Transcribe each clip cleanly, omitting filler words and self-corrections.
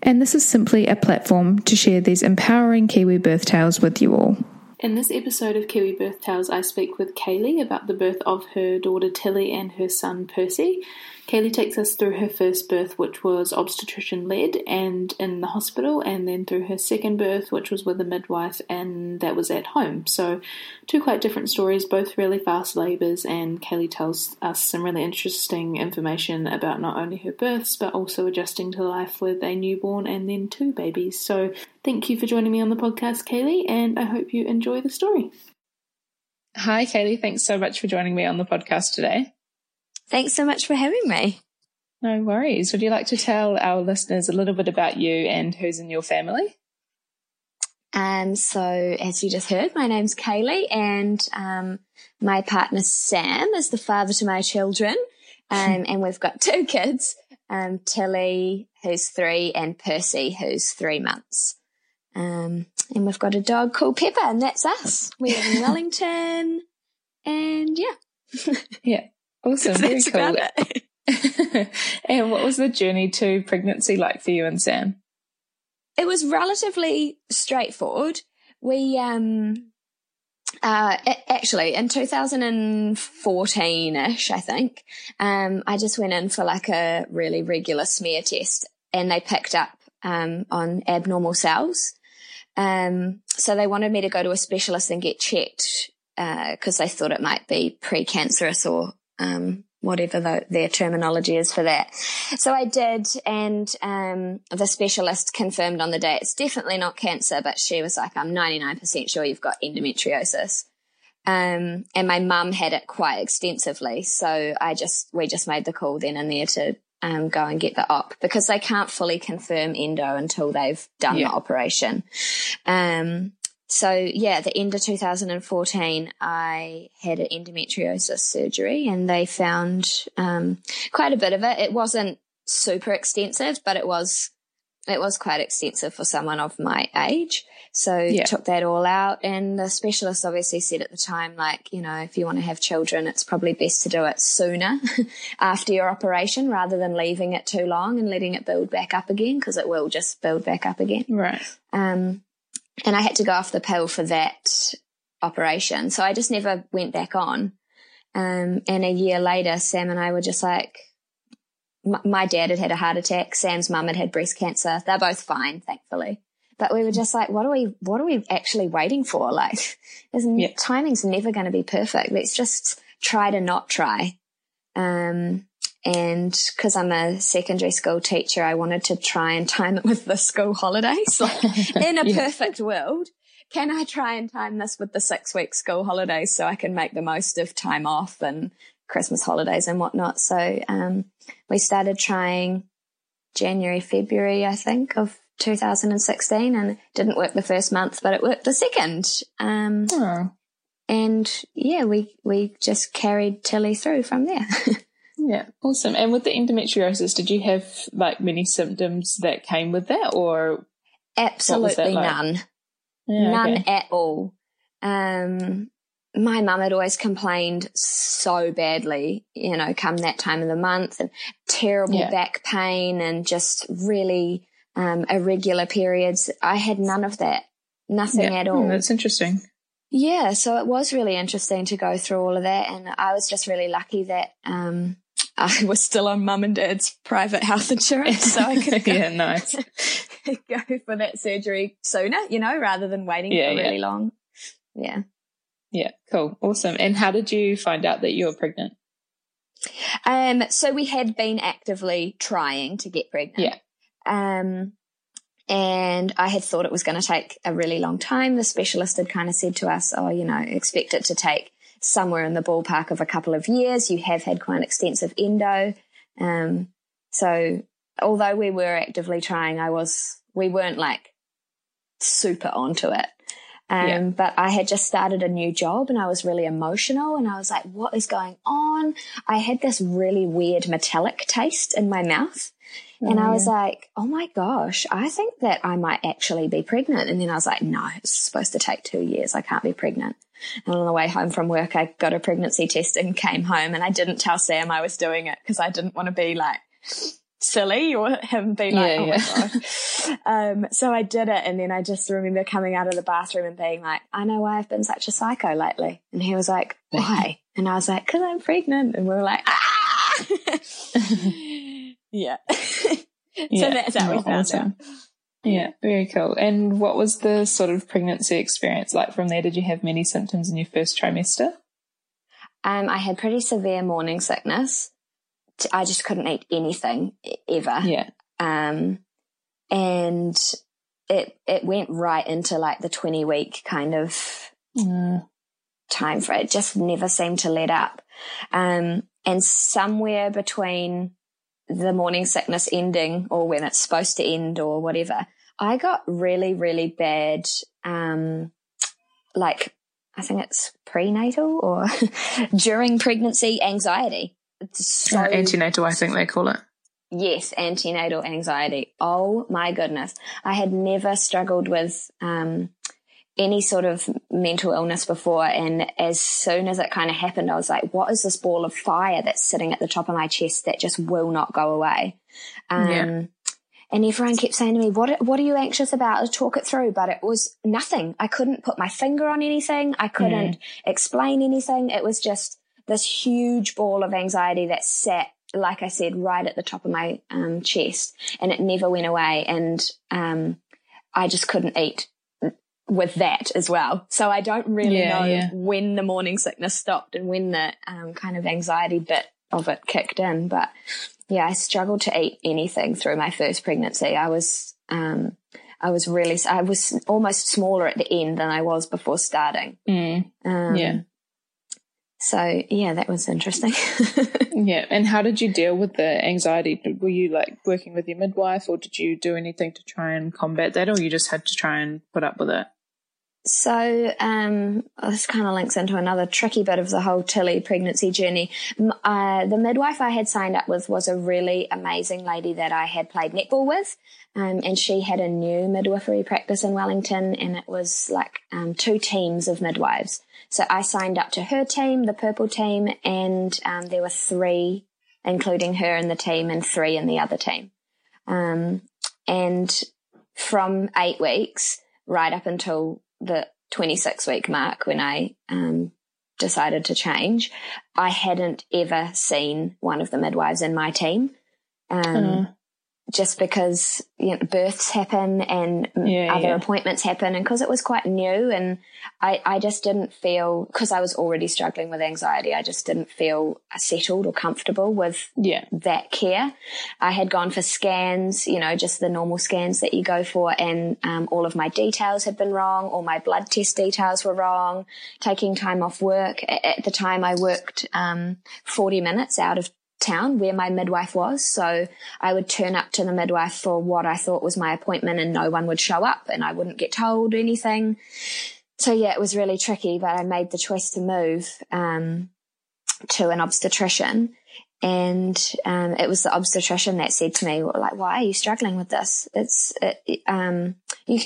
and this is simply a platform to share these empowering Kiwi birth tales with you all. In this episode of Kiwi Birth Tales, I speak with Kayleigh about the birth of her daughter Tilly and her son Percy. Kayleigh takes us through her first birth, which was obstetrician-led and in the hospital, and then through her second birth, which was with a midwife, and that was at home. So two quite different stories, both really fast labours, and Kayleigh tells us some really interesting information about not only her births, but also adjusting to life with a newborn and then two babies. So thank you for joining me on the podcast, Kayleigh, and I hope you enjoy the story. Hi, Kayleigh. Thanks so much for joining me on the podcast today. Thanks so much for having me. No worries. Would you like to tell our listeners a little bit about you and who's in your family? So as you just heard, my name's Kayleigh, and my partner Sam is the father to my children, and we've got two kids, Tilly, who's 3, and Percy, who's 3 months. And we've got a dog called Pepper, and that's us. We live in Wellington, and yeah. Yeah, awesome, very cool. And what was the journey to pregnancy like for you and Sam? It was relatively straightforward. We actually in 2014-ish, I think, I just went in for like a really regular smear test, and they picked up on abnormal cells. So they wanted me to go to a specialist and get checked because they thought it might be precancerous or whatever their terminology is for that. So I did, and the specialist confirmed on the day it's definitely not cancer, but she was like, I'm 99% sure you've got endometriosis. And my mum had it quite extensively, so we just made the call then and there to go and get the op, because they can't fully confirm endo until they've done the operation. So yeah, the end of 2014, I had an endometriosis surgery, and they found quite a bit of it. It wasn't super extensive, but it was quite extensive for someone of my age. So took that all out, and the specialist obviously said at the time, like, you know, if you want to have children, it's probably best to do it sooner after your operation rather than leaving it too long and letting it build back up again, because it will just build back up again. Right. And I had to go off the pill for that operation. So I just never went back on. And a year later, Sam and I were just like, my dad had had a heart attack. Sam's mum had had breast cancer. They're both fine, thankfully. But we were just like, what are we actually waiting for? Like, timing's never going to be perfect. Let's just try to not try. And because I'm a secondary school teacher, I wanted to try and time it with the school holidays. Like, in a perfect world, can I try and time this with the 6-week school holidays so I can make the most of time off and Christmas holidays and whatnot? So we started trying January, February, I think, of 2016, and it didn't work the first month, but it worked the second. And yeah, we just carried Tilly through from there. Yeah, awesome. And with the endometriosis, did you have like many symptoms that came with that, or absolutely like? None? Yeah, none at all. My mum had always complained so badly, you know, come that time of the month, and terrible back pain and just really irregular periods. I had none of that, nothing at all. That's interesting. Yeah, so it was really interesting to go through all of that, and I was just really lucky that I was still on mum and dad's private health insurance, so I could go, go for that surgery sooner, you know, rather than waiting for really long. Yeah. Yeah, cool. Awesome. And how did you find out that you were pregnant? So we had been actively trying to get pregnant. Yeah. And I had thought it was going to take a really long time. The specialist had kind of said to us, oh, you know, expect it to take somewhere in the ballpark of a couple of years. You have had quite extensive endo. So although we were actively trying, we weren't like super onto it. But I had just started a new job and I was really emotional and I was like, what is going on? I had this really weird metallic taste in my mouth. And I was like, oh my gosh, I think that I might actually be pregnant. And then I was like, no, it's supposed to take 2 years. I can't be pregnant. And on the way home from work, I got a pregnancy test and came home, and I didn't tell Sam I was doing it because I didn't want to be like silly or him be like, oh my God. So I did it. And then I just remember coming out of the bathroom and being like, I know why I've been such a psycho lately. And he was like, why? And I was like, because I'm pregnant. And we were like, ah! Yeah. So that's how we found out. Yeah, very cool. And what was the sort of pregnancy experience like from there? Did you have many symptoms in your first trimester? I had pretty severe morning sickness. I just couldn't eat anything ever. Yeah. And it went right into like the 20-week kind of time frame. It just never seemed to let up. And somewhere between the morning sickness ending or when it's supposed to end or whatever, I got really, really bad, like I think it's prenatal or during pregnancy anxiety. So, antenatal, I think they call it. Yes, antenatal anxiety. Oh my goodness. I had never struggled with any sort of mental illness before, and as soon as it kind of happened, I was like, what is this ball of fire that's sitting at the top of my chest that just will not go away? And everyone kept saying to me, what are you anxious about? I'll talk it through. But it was nothing. I couldn't put my finger on anything. I couldn't explain anything. It was just this huge ball of anxiety that sat, like I said, right at the top of my chest, and it never went away. And I just couldn't eat with that as well. So I don't really know when the morning sickness stopped and when the kind of anxiety bit of it kicked in. But yeah, I struggled to eat anything through my first pregnancy. I was almost smaller at the end than I was before starting. So yeah, that was interesting. Yeah. And how did you deal with the anxiety? Were you like working with your midwife, or did you do anything to try and combat that, or you just had to try and put up with it? So this kind of links into another tricky bit of the whole Tilly pregnancy journey. The midwife I had signed up with was a really amazing lady that I had played netball with, and she had a new midwifery practice in Wellington, and it was like two teams of midwives. So I signed up to her team, the purple team, and there were three, including her in the team and three in the other team. And from 8 weeks right up until the 26-week mark when I decided to change, I hadn't ever seen one of the midwives in my team. Just because, you know, births happen and other appointments happen, and because it was quite new, and I just didn't feel, because I was already struggling with anxiety, I just didn't feel settled or comfortable with that care. I had gone for scans, you know, just the normal scans that you go for, and all of my details had been wrong, all my blood test details were wrong, taking time off work. At the time I worked 40 minutes out of town where my midwife was, so I would turn up to the midwife for what I thought was my appointment and no one would show up and I wouldn't get told anything. So yeah, it was really tricky, but I made the choice to move to an obstetrician, and it was the obstetrician that said to me, well, like, why are you struggling with this? You can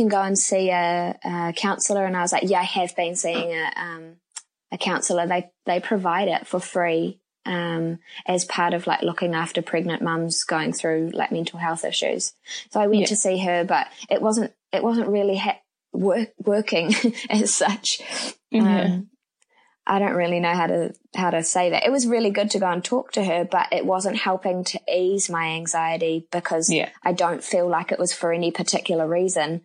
go and see a counsellor. And I was like, yeah, I have been seeing a counsellor. They provide it for free as part of like looking after pregnant mums going through like mental health issues. So I went to see her, but it wasn't really working as such. I don't really know how to say that. It was really good to go and talk to her, but it wasn't helping to ease my anxiety because I don't feel like it was for any particular reason.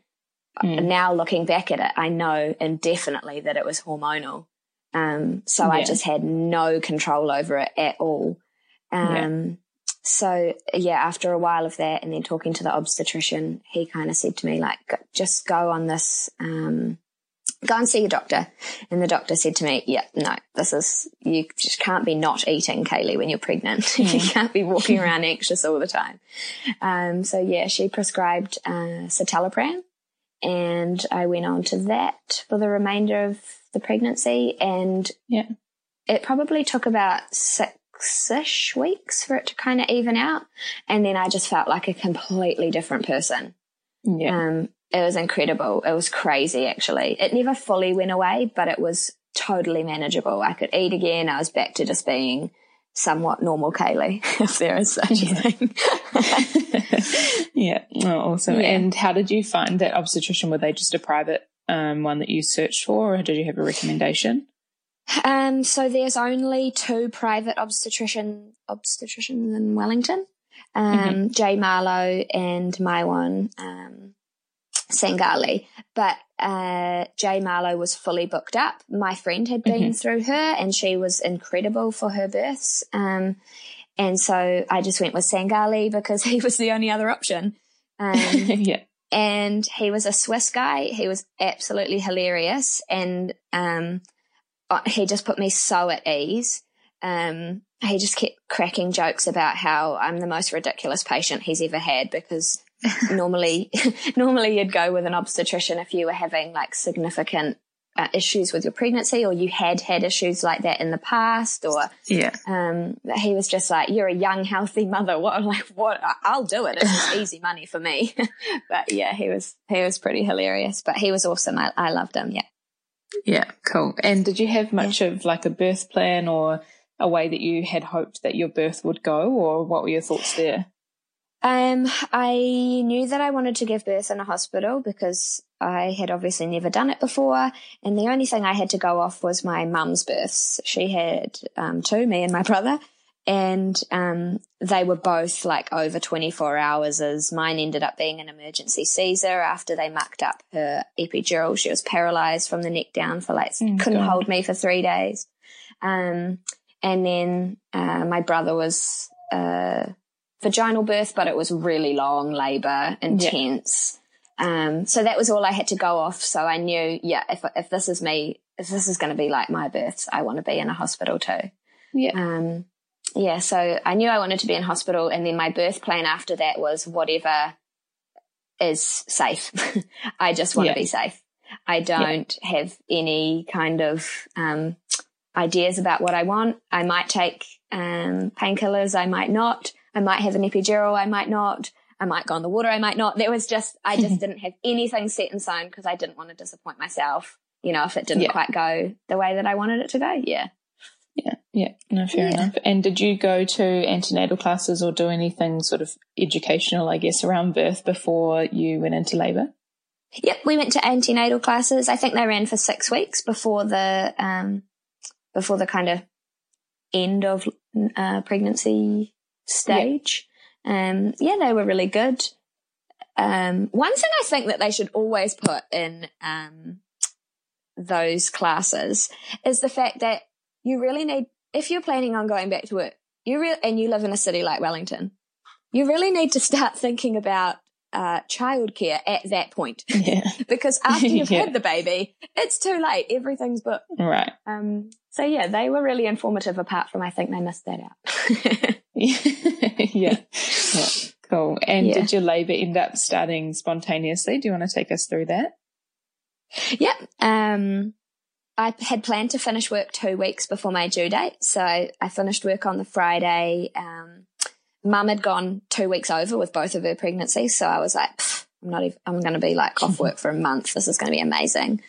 Now looking back at it, I know indefinitely that it was hormonal. I just had no control over it at all. After a while of that and then talking to the obstetrician, he kind of said to me, like, just go on this, go and see your doctor. And the doctor said to me, you just can't be not eating, Kayleigh, when you're pregnant. You can't be walking around anxious all the time. She prescribed citalopram, and I went on to that for the remainder of the pregnancy, and it probably took about 6-ish weeks for it to kind of even out, and then I just felt like a completely different person. It was incredible. It was crazy, actually. It never fully went away, but it was totally manageable. I could eat again. I was back to just being somewhat normal Kayleigh, if there is such a thing. Awesome. And how did you find that obstetrician? Were they just a private one that you searched for, or did you have a recommendation? So there's only 2 private obstetricians in Wellington, Jay Marlow and Maiwan Sangalli. But Jay Marlow was fully booked up. My friend had been through her, and she was incredible for her births. And so I just went with Sangalli because he was the only other option. And he was a Swiss guy. He was absolutely hilarious, and he just put me so at ease. He just kept cracking jokes about how I'm the most ridiculous patient he's ever had, because normally you'd go with an obstetrician if you were having like significant issues with your pregnancy, or you had had issues like that in the past, or he was just like, "You're a young, healthy mother. What? I'm like, what? I'll do it. It's easy money for me." But yeah, he was pretty hilarious. But he was awesome. I loved him. Yeah, cool. And did you have much of like a birth plan or a way that you had hoped that your birth would go, or what were your thoughts there? I knew that I wanted to give birth in a hospital because I had obviously never done it before, and the only thing I had to go off was my mum's births. She had 2, me and my brother, and they were both like over 24 hours, as mine ended up being an emergency Caesar after they mucked up her epidural. She was paralyzed from the neck down for like, couldn't hold me for 3 days. And then my brother was vaginal birth, but it was really long labor, intense. So that was all I had to go off. So I knew, if this is me, if this is going to be like my births, I want to be in a hospital too. So I knew I wanted to be in hospital, and then my birth plan after that was whatever is safe. I just want to be safe. I don't have any kind of ideas about what I want. I might take painkillers, I might not. I might have an epidural, I might not. I might go on the water, I might not. I just didn't have anything set in stone because I didn't want to disappoint myself, if it didn't quite go the way that I wanted it to go. Fair enough. And did you go to antenatal classes or do anything sort of educational, I guess, around birth before you went into labour? Yep, we went to antenatal classes. I think they ran for 6 weeks before the kind of end of pregnancy stage. They were really good. One thing I think that they should always put in those classes is the fact that you really need, if you're planning on going back to work, and you live in a city like Wellington, you really need to start thinking about childcare at that point. Because after you've had the baby, it's too late. Everything's booked. Right. They were really informative, apart from I think they missed that out. Cool. And did your labour end up starting spontaneously? Do you want to take us through that? I had planned to finish work 2 weeks before my due date, so I finished work on the Friday. Mum had gone 2 weeks over with both of her pregnancies, so I was like, I'm going to be like off work for a month. This is going to be amazing.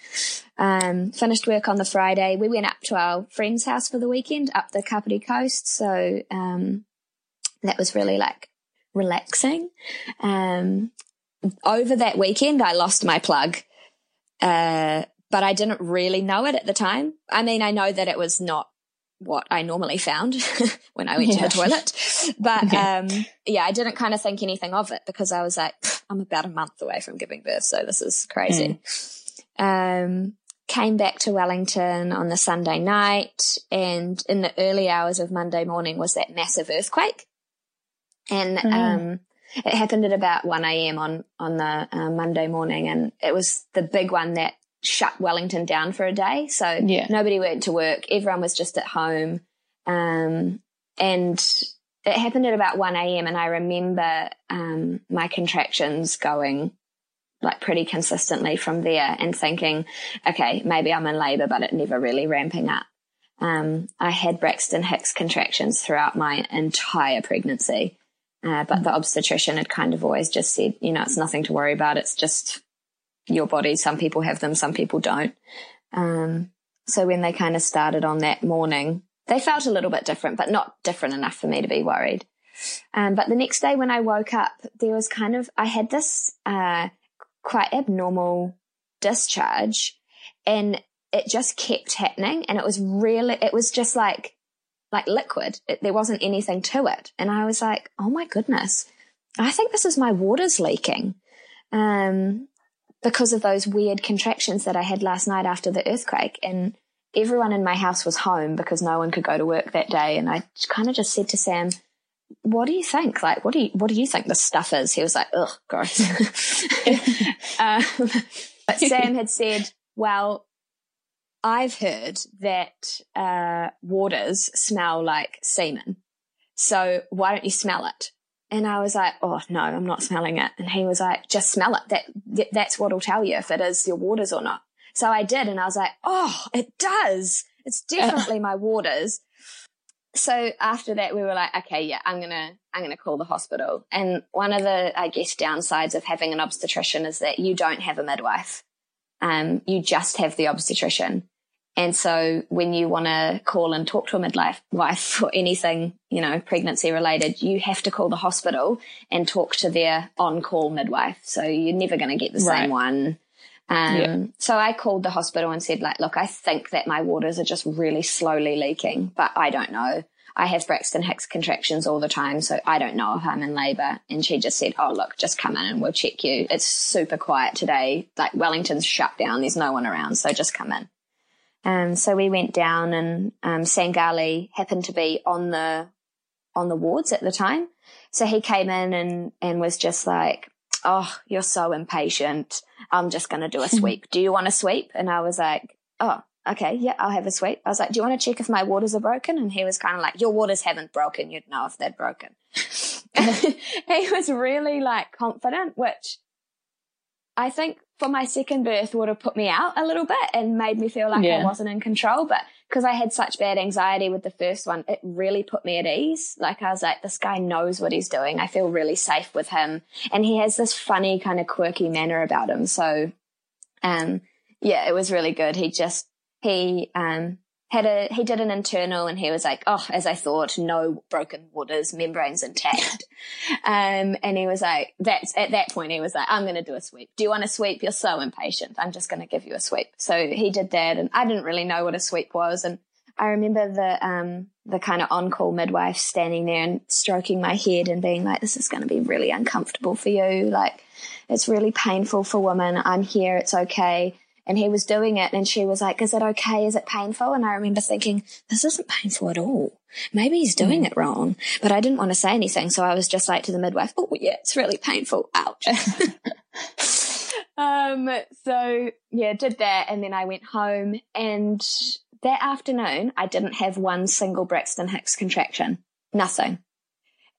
Finished work on the Friday. We went up to our friend's house for the weekend up the Kapiti coast, so that was really like relaxing. Over that weekend, I lost my plug. but I didn't really know it at the time. I mean, I know that it was not what I normally found when I went to the toilet, but I didn't kind of think anything of it because I was like, I'm about a month away from giving birth, so this is crazy. Came back to Wellington on the Sunday night, and in the early hours of Monday morning was that massive earthquake, and it happened at about 1 a.m. on the Monday morning, and it was the big one that shut Wellington down for a day. So nobody went to work. Everyone was just at home. And it happened at about 1 a.m. and I remember my contractions going like pretty consistently from there and thinking, okay, maybe I'm in labor, but it never really ramping up. I had Braxton Hicks contractions throughout my entire pregnancy. But the obstetrician had kind of always just said, you know, it's nothing to worry about. It's just your body. Some people have them, some people don't. So when they kind of started on that morning, they felt a little bit different, but not different enough for me to be worried. But the next day when I woke up, there was kind of, I had this quite abnormal discharge, and it just kept happening. And it was really, it was just like liquid. There wasn't anything to it. And I was like, oh my goodness, I think this is my waters leaking because of those weird contractions that I had last night after the earthquake. And everyone in my house was home because no one could go to work that day. And I kind of just said to Sam, what do you think? Like, what do you think this stuff is? He was like, ugh, gross. But Sam had said, well, I've heard that waters smell like semen, so why don't you smell it? And I was like, oh, no, I'm not smelling it. And he was like, just smell it. That's what will tell you if it is your waters or not. So I did, and I was like, oh, it does. It's definitely my waters. So after that, we were like, okay, yeah, I'm gonna call the hospital. And one of the, I guess, downsides of having an obstetrician is that you don't have a midwife. You just have the obstetrician. And so when you want to call and talk to a midwife or anything, you know, pregnancy related, you have to call the hospital and talk to their on-call midwife. So you're never going to get the same one. So I called the hospital and said, like, look, I think that my waters are just really slowly leaking, but I don't know. I have Braxton Hicks contractions all the time, so I don't know if I'm in labour. And she just said, oh, look, just come in and we'll check you. It's super quiet today. Like, Wellington's shut down. There's no one around, so just come in. So we went down, and Sangalli happened to be on the wards at the time. So he came in and was just like, oh, you're so impatient. I'm just going to do a sweep. Do you want a sweep? And I was like, oh, okay, yeah, I'll have a sweep. I was like, do you want to check if my waters are broken? And he was kind of like, your waters haven't broken. You'd know if they're broken. He was really, like, confident, which I think for my second birth would have put me out a little bit and made me feel like I wasn't in control. But because I had such bad anxiety with the first one, it really put me at ease. Like, I was like, this guy knows what he's doing. I feel really safe with him. And he has this funny kind of quirky manner about him. So, it was really good. He did an internal, and he was like, oh, as I thought, no broken waters, membranes intact. And he was like, at that point he was like, I'm going to do a sweep. Do you want a sweep? You're so impatient. I'm just going to give you a sweep. So he did that, and I didn't really know what a sweep was. And I remember the kind of on-call midwife standing there and stroking my head and being like, this is going to be really uncomfortable for you. Like, it's really painful for women. I'm here. It's okay. And he was doing it, and she was like, is it okay? Is it painful? And I remember thinking, this isn't painful at all. Maybe he's doing it wrong. But I didn't want to say anything, so I was just like to the midwife, oh, yeah, it's really painful. Ouch. Did that, and then I went home. And that afternoon, I didn't have one single Braxton Hicks contraction. Nothing.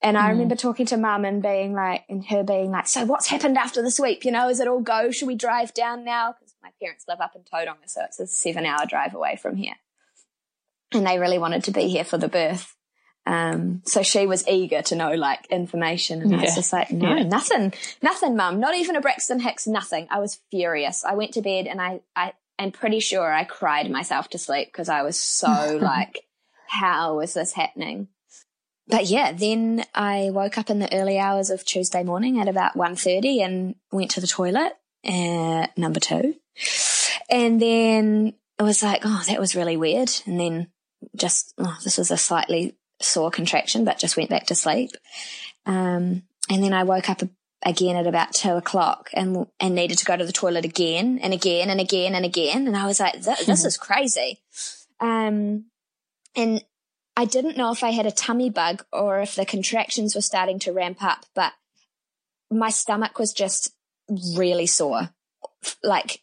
And I remember talking to Mum and her being like, so what's happened after the sweep? You know, is it all go? Should we drive down now? Because my parents live up in Tauranga, so it's a 7-hour drive away from here. And they really wanted to be here for the birth. So she was eager to know, like, information. And I was just like, no, nothing, Mum. Not even a Braxton Hicks, nothing. I was furious. I went to bed, and I am pretty sure I cried myself to sleep because I was so like, how is this happening? But yeah, then I woke up in the early hours of Tuesday morning at about 1:30 and went to the toilet, number 2. And then it was like, oh, that was really weird. And then just, oh, this was a slightly sore contraction, but just went back to sleep. And then I woke up again at about 2 o'clock and needed to go to the toilet again. And I was like, this is crazy. And I didn't know if I had a tummy bug or if the contractions were starting to ramp up, but my stomach was just really sore. Like,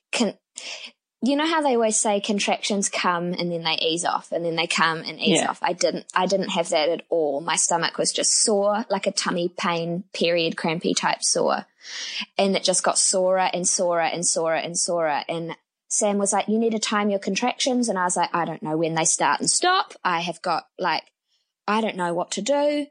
you know how they always say contractions come and then they ease off and then they come and ease off. I didn't have that at all. My stomach was just sore, like a tummy pain, period crampy type sore. And it just got sorer and sorer and sorer and sorer. And Sam was like, you need to time your contractions. And I was like, I don't know when they start and stop. I have got like, I don't know what to do.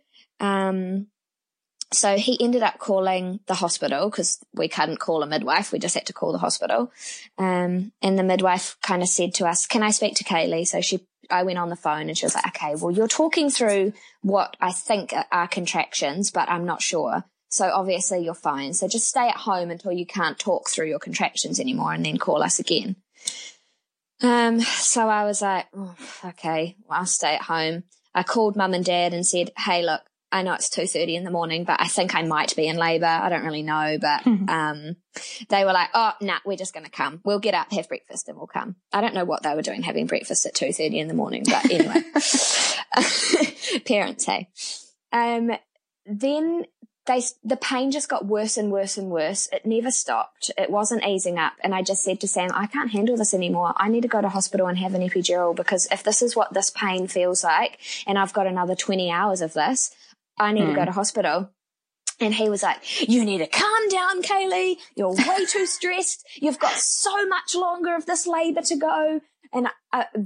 So he ended up calling the hospital because we couldn't call a midwife. We just had to call the hospital. And the midwife kind of said to us, can I speak to Kayleigh? So I went on the phone and she was like, okay, well, you're talking through what I think are contractions, but I'm not sure. So obviously you're fine. So just stay at home until you can't talk through your contractions anymore and then call us again. So I was like, oh, okay, well, I'll stay at home. I called mum and dad and said, hey, look, I know it's 2:30 in the morning, but I think I might be in labor. I don't really know, but they were like, oh, nah, we're just going to come. We'll get up, have breakfast, and we'll come. I don't know what they were doing having breakfast at 2:30 in the morning, but anyway, parents, hey. Then the pain just got worse and worse and worse. It never stopped. It wasn't easing up. And I just said to Sam, I can't handle this anymore. I need to go to hospital and have an epidural because if this is what this pain feels like and I've got another 20 hours of this, I need to go to hospital. And he was like, you need to calm down, Kayleigh. You're way too stressed. You've got so much longer of this labor to go. And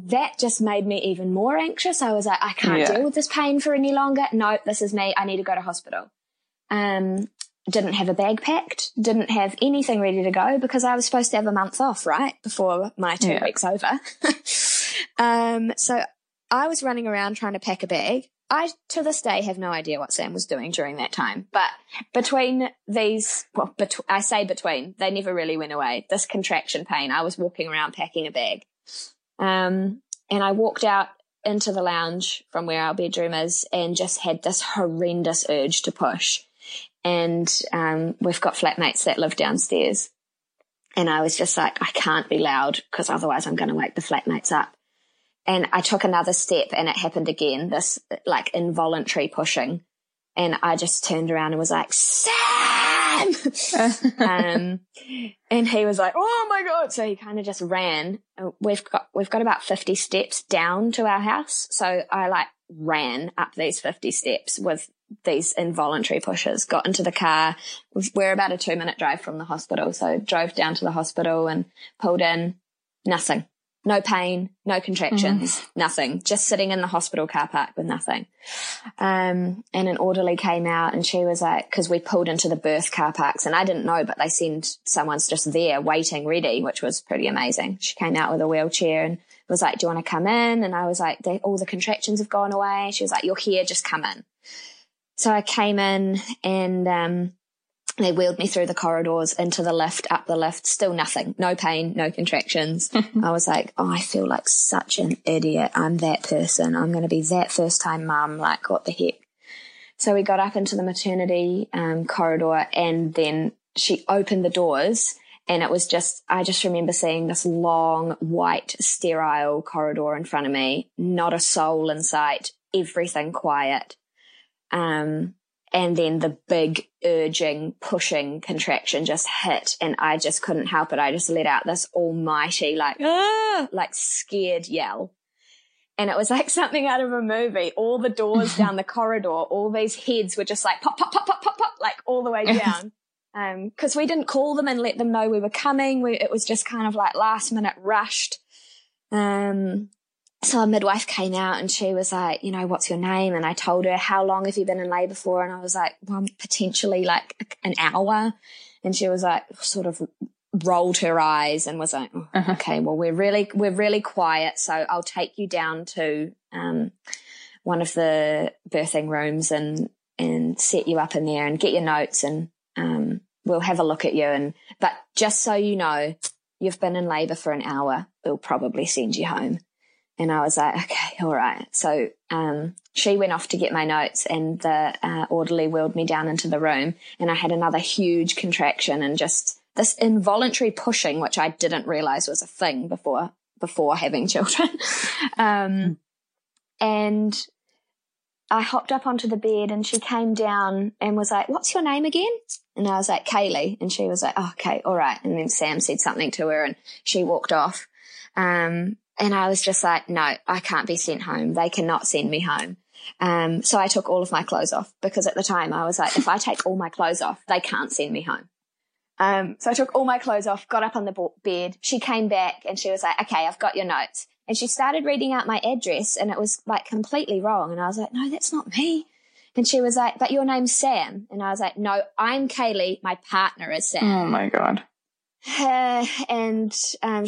that just made me even more anxious. I was like, I can't deal with this pain for any longer. No, this is me. I need to go to hospital. Didn't have a bag packed, didn't have anything ready to go because I was supposed to have a month off, right, before my 2 weeks over. So I was running around trying to pack a bag. I, to this day, have no idea what Sam was doing during that time. But between these, well, I say between, they never really went away. This contraction pain, I was walking around packing a bag. And I walked out into the lounge from where our bedroom is and just had this horrendous urge to push. And we've got flatmates that live downstairs. And I was just like, I can't be loud because otherwise I'm going to wake the flatmates up. And I took another step and it happened again, this like involuntary pushing. And I just turned around and was like, Sam! And he was like, oh my God. So he kind of just ran. We've got about 50 steps down to our house. So I like ran up these 50 steps with these involuntary pushes, got into the car. We're about a 2-minute drive from the hospital. So drove down to the hospital and pulled in, nothing. No pain, no contractions, nothing. Just sitting in the hospital car park with nothing. And an orderly came out and she was like, because we pulled into the birth car parks and I didn't know, but they send someone's just there waiting ready, which was pretty amazing. She came out with a wheelchair and was like, do you want to come in? And I was like, all the contractions have gone away. She was like, you're here, just come in. So I came in and they wheeled me through the corridors, into the lift, up the lift, still nothing, no pain, no contractions. I was like, oh, I feel like such an idiot. I'm that person. I'm going to be that first-time mum. Like, what the heck? So we got up into the maternity corridor and then she opened the doors and it was just, I just remember seeing this long, white, sterile corridor in front of me, not a soul in sight, everything quiet. And then the big urging, pushing contraction just hit and I just couldn't help it. I just let out this almighty, like, ah, like scared yell. And it was like something out of a movie. All the doors down the corridor, all these heads were just like pop, pop, pop, pop, pop, pop, like all the way down. Because we didn't call them and let them know we were coming. It was just kind of like last minute rushed. So a midwife came out and she was like, you know, what's your name? And I told her, how long have you been in labor for? And I was like, well, potentially like an hour. And she was like, sort of rolled her eyes and was like, oh, okay, well, we're really quiet. So I'll take you down to one of the birthing rooms and set you up in there and get your notes and we'll have a look at you. But just so you know, you've been in labor for an hour, we'll probably send you home. And I was like, okay, all right. So she went off to get my notes, and the orderly wheeled me down into the room, and I had another huge contraction and just this involuntary pushing, which I didn't realize was a thing before having children. And I hopped up onto the bed, and she came down and was like, what's your name again? And I was like, Kayleigh. And she was like, oh, okay, all right. And then Sam said something to her and she walked off. And I was just like, no, I can't be sent home. They cannot send me home. So I took all of my clothes off, because at the time I was like, if I take all my clothes off, they can't send me home. So I took all my clothes off, got up on the bed. She came back and she was like, okay, I've got your notes. And she started reading out my address, and it was like completely wrong. And I was like, no, that's not me. And she was like, but your name's Sam. And I was like, no, I'm Kayleigh. My partner is Sam. Oh my God. And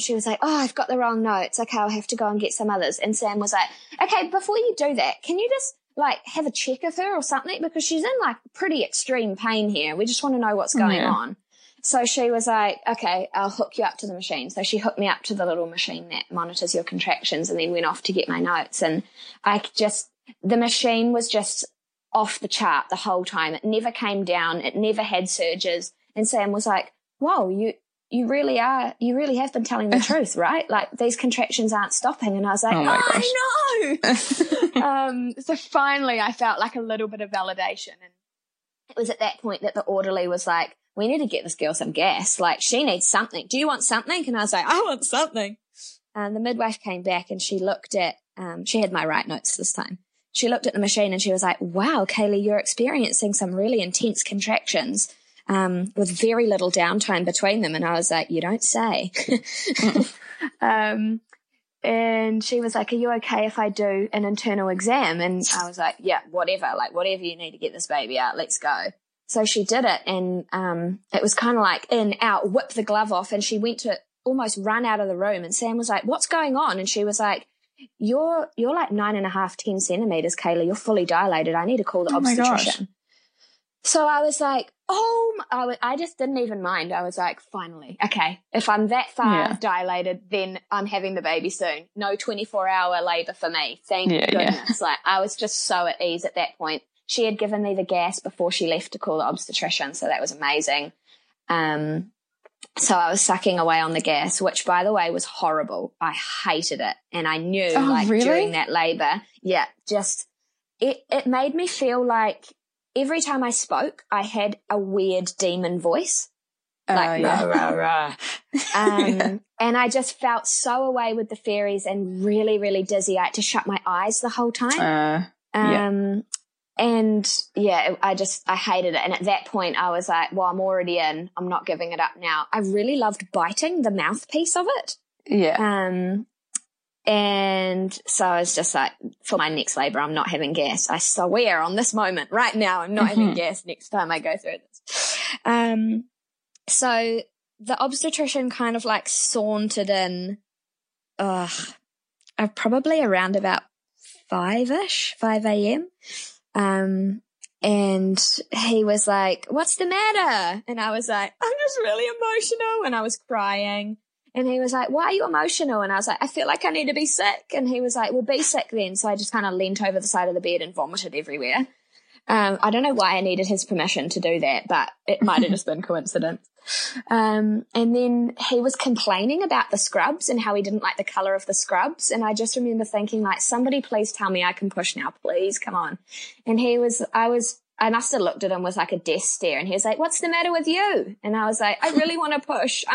she was like, oh, I've got the wrong notes. Okay, I'll have to go and get some others. And Sam was like, okay, before you do that, can you just like have a check of her or something? Because she's in like pretty extreme pain here. We just want to know what's going on. So she was like, okay, I'll hook you up to the machine. So she hooked me up to the little machine that monitors your contractions, and then went off to get my notes. And the machine was just off the chart the whole time. It never came down. It never had surges. And Sam was like, whoa, you really have been telling the truth, right? Like, these contractions aren't stopping. And I was like, oh no. So finally I felt like a little bit of validation. And it was at that point that the orderly was like, we need to get this girl some gas. Like, she needs something. Do you want something? And I was like, I want something. And the midwife came back, and she looked at, she had my right notes this time. She looked at the machine and she was like, wow, Kayleigh, you're experiencing some really intense contractions with very little downtime between them. And I was like, you don't say. And she was like, are you okay if I do an internal exam? And I was like, yeah, whatever. Like, whatever you need to get this baby out, let's go. So she did it, and it was kind of like in, out, whip the glove off, and she went to almost run out of the room. And Sam was like, what's going on? And she was like, you're like 9.5, 10 centimeters, Kayleigh. You're fully dilated. I need to call the obstetrician. So I was like, I just didn't even mind. I was like, finally, okay, if I'm that far dilated, then I'm having the baby soon. No 24-hour labor for me. Thank goodness. Like, I was just so at ease at that point. She had given me the gas before she left to call the obstetrician, so that was amazing. So I was sucking away on the gas, which, by the way, was horrible. I hated it, and I knew during that labor, it made me feel like every time I spoke, I had a weird demon voice. And I just felt so away with the fairies and really, really dizzy. I had to shut my eyes the whole time. And I hated it. And at that point I was like, well, I'm already in, I'm not giving it up now. I really loved biting the mouthpiece of it. And so I was just like, for my next labor, I'm not having gas. I swear on this moment right now, I'm not having gas next time I go through this. So the obstetrician kind of like sauntered in, probably around about 5 a.m. And he was like, what's the matter? And I was like, I'm just really emotional. And I was crying. And he was like, why are you emotional? And I was like, I feel like I need to be sick. And he was like, well, be sick then. So I just kind of leant over the side of the bed and vomited everywhere. I don't know why I needed his permission to do that, but it might have just been coincidence. And then he was complaining about the scrubs and how he didn't like the color of the scrubs. And I just remember thinking, like, somebody please tell me I can push now, please, come on. And I must have looked at him with like a death stare, and he was like, what's the matter with you? And I was like, I really want to push.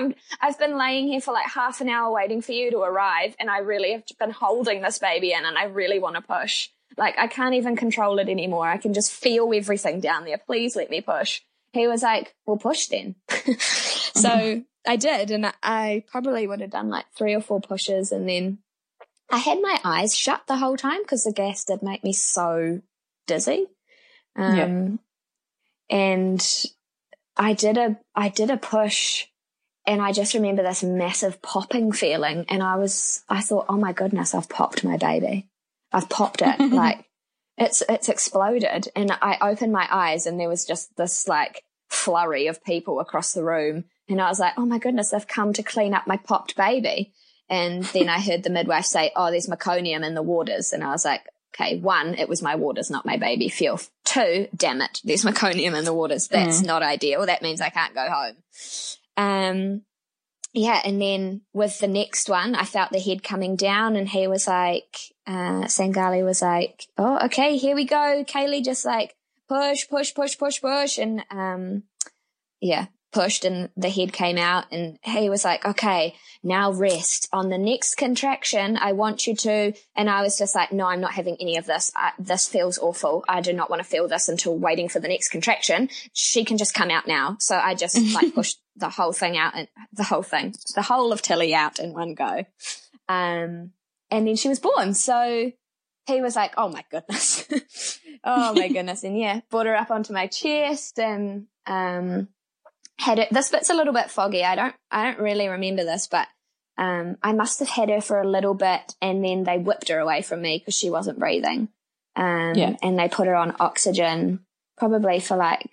I've been laying here for like half an hour waiting for you to arrive, and I really have been holding this baby in, and I really want to push. Like, I can't even control it anymore. I can just feel everything down there. Please let me push. He was like, well, push then. So I did, and I probably would have done like 3 or 4 pushes, and then I had my eyes shut the whole time because the gas did make me so dizzy. And I did a push, and I just remember this massive popping feeling, and I thought, oh my goodness, I've popped my baby. I've popped it. Like, it's exploded. And I opened my eyes, and there was just this like flurry of people across the room, And I was like, oh my goodness, I've come to clean up my popped baby. And then I heard the midwife say, oh, there's meconium in the waters. And I was like, okay, one, it was my waters, not my baby feel. Two, damn it, there's meconium in the waters. That's not ideal. That means I can't go home. Yeah, and then with the next one, I felt the head coming down, and he was like, Sangalli was like, oh, okay, here we go. Kayleigh just like push. And pushed, and the head came out, and he was like, okay, now rest. On the next contraction, I want you to. And I was just like, no, I'm not having any of this. This feels awful. I do not want to feel this until waiting for the next contraction. She can just come out now. So I just like pushed the whole thing out, and the whole of Tilly out in one go. And then she was born. So he was like, oh my goodness. Oh my goodness. And yeah, brought her up onto my chest, and, had it, this bit's a little bit foggy. I don't really remember this, but, I must have had her for a little bit, and then they whipped her away from me because she wasn't breathing. And they put her on oxygen probably for like,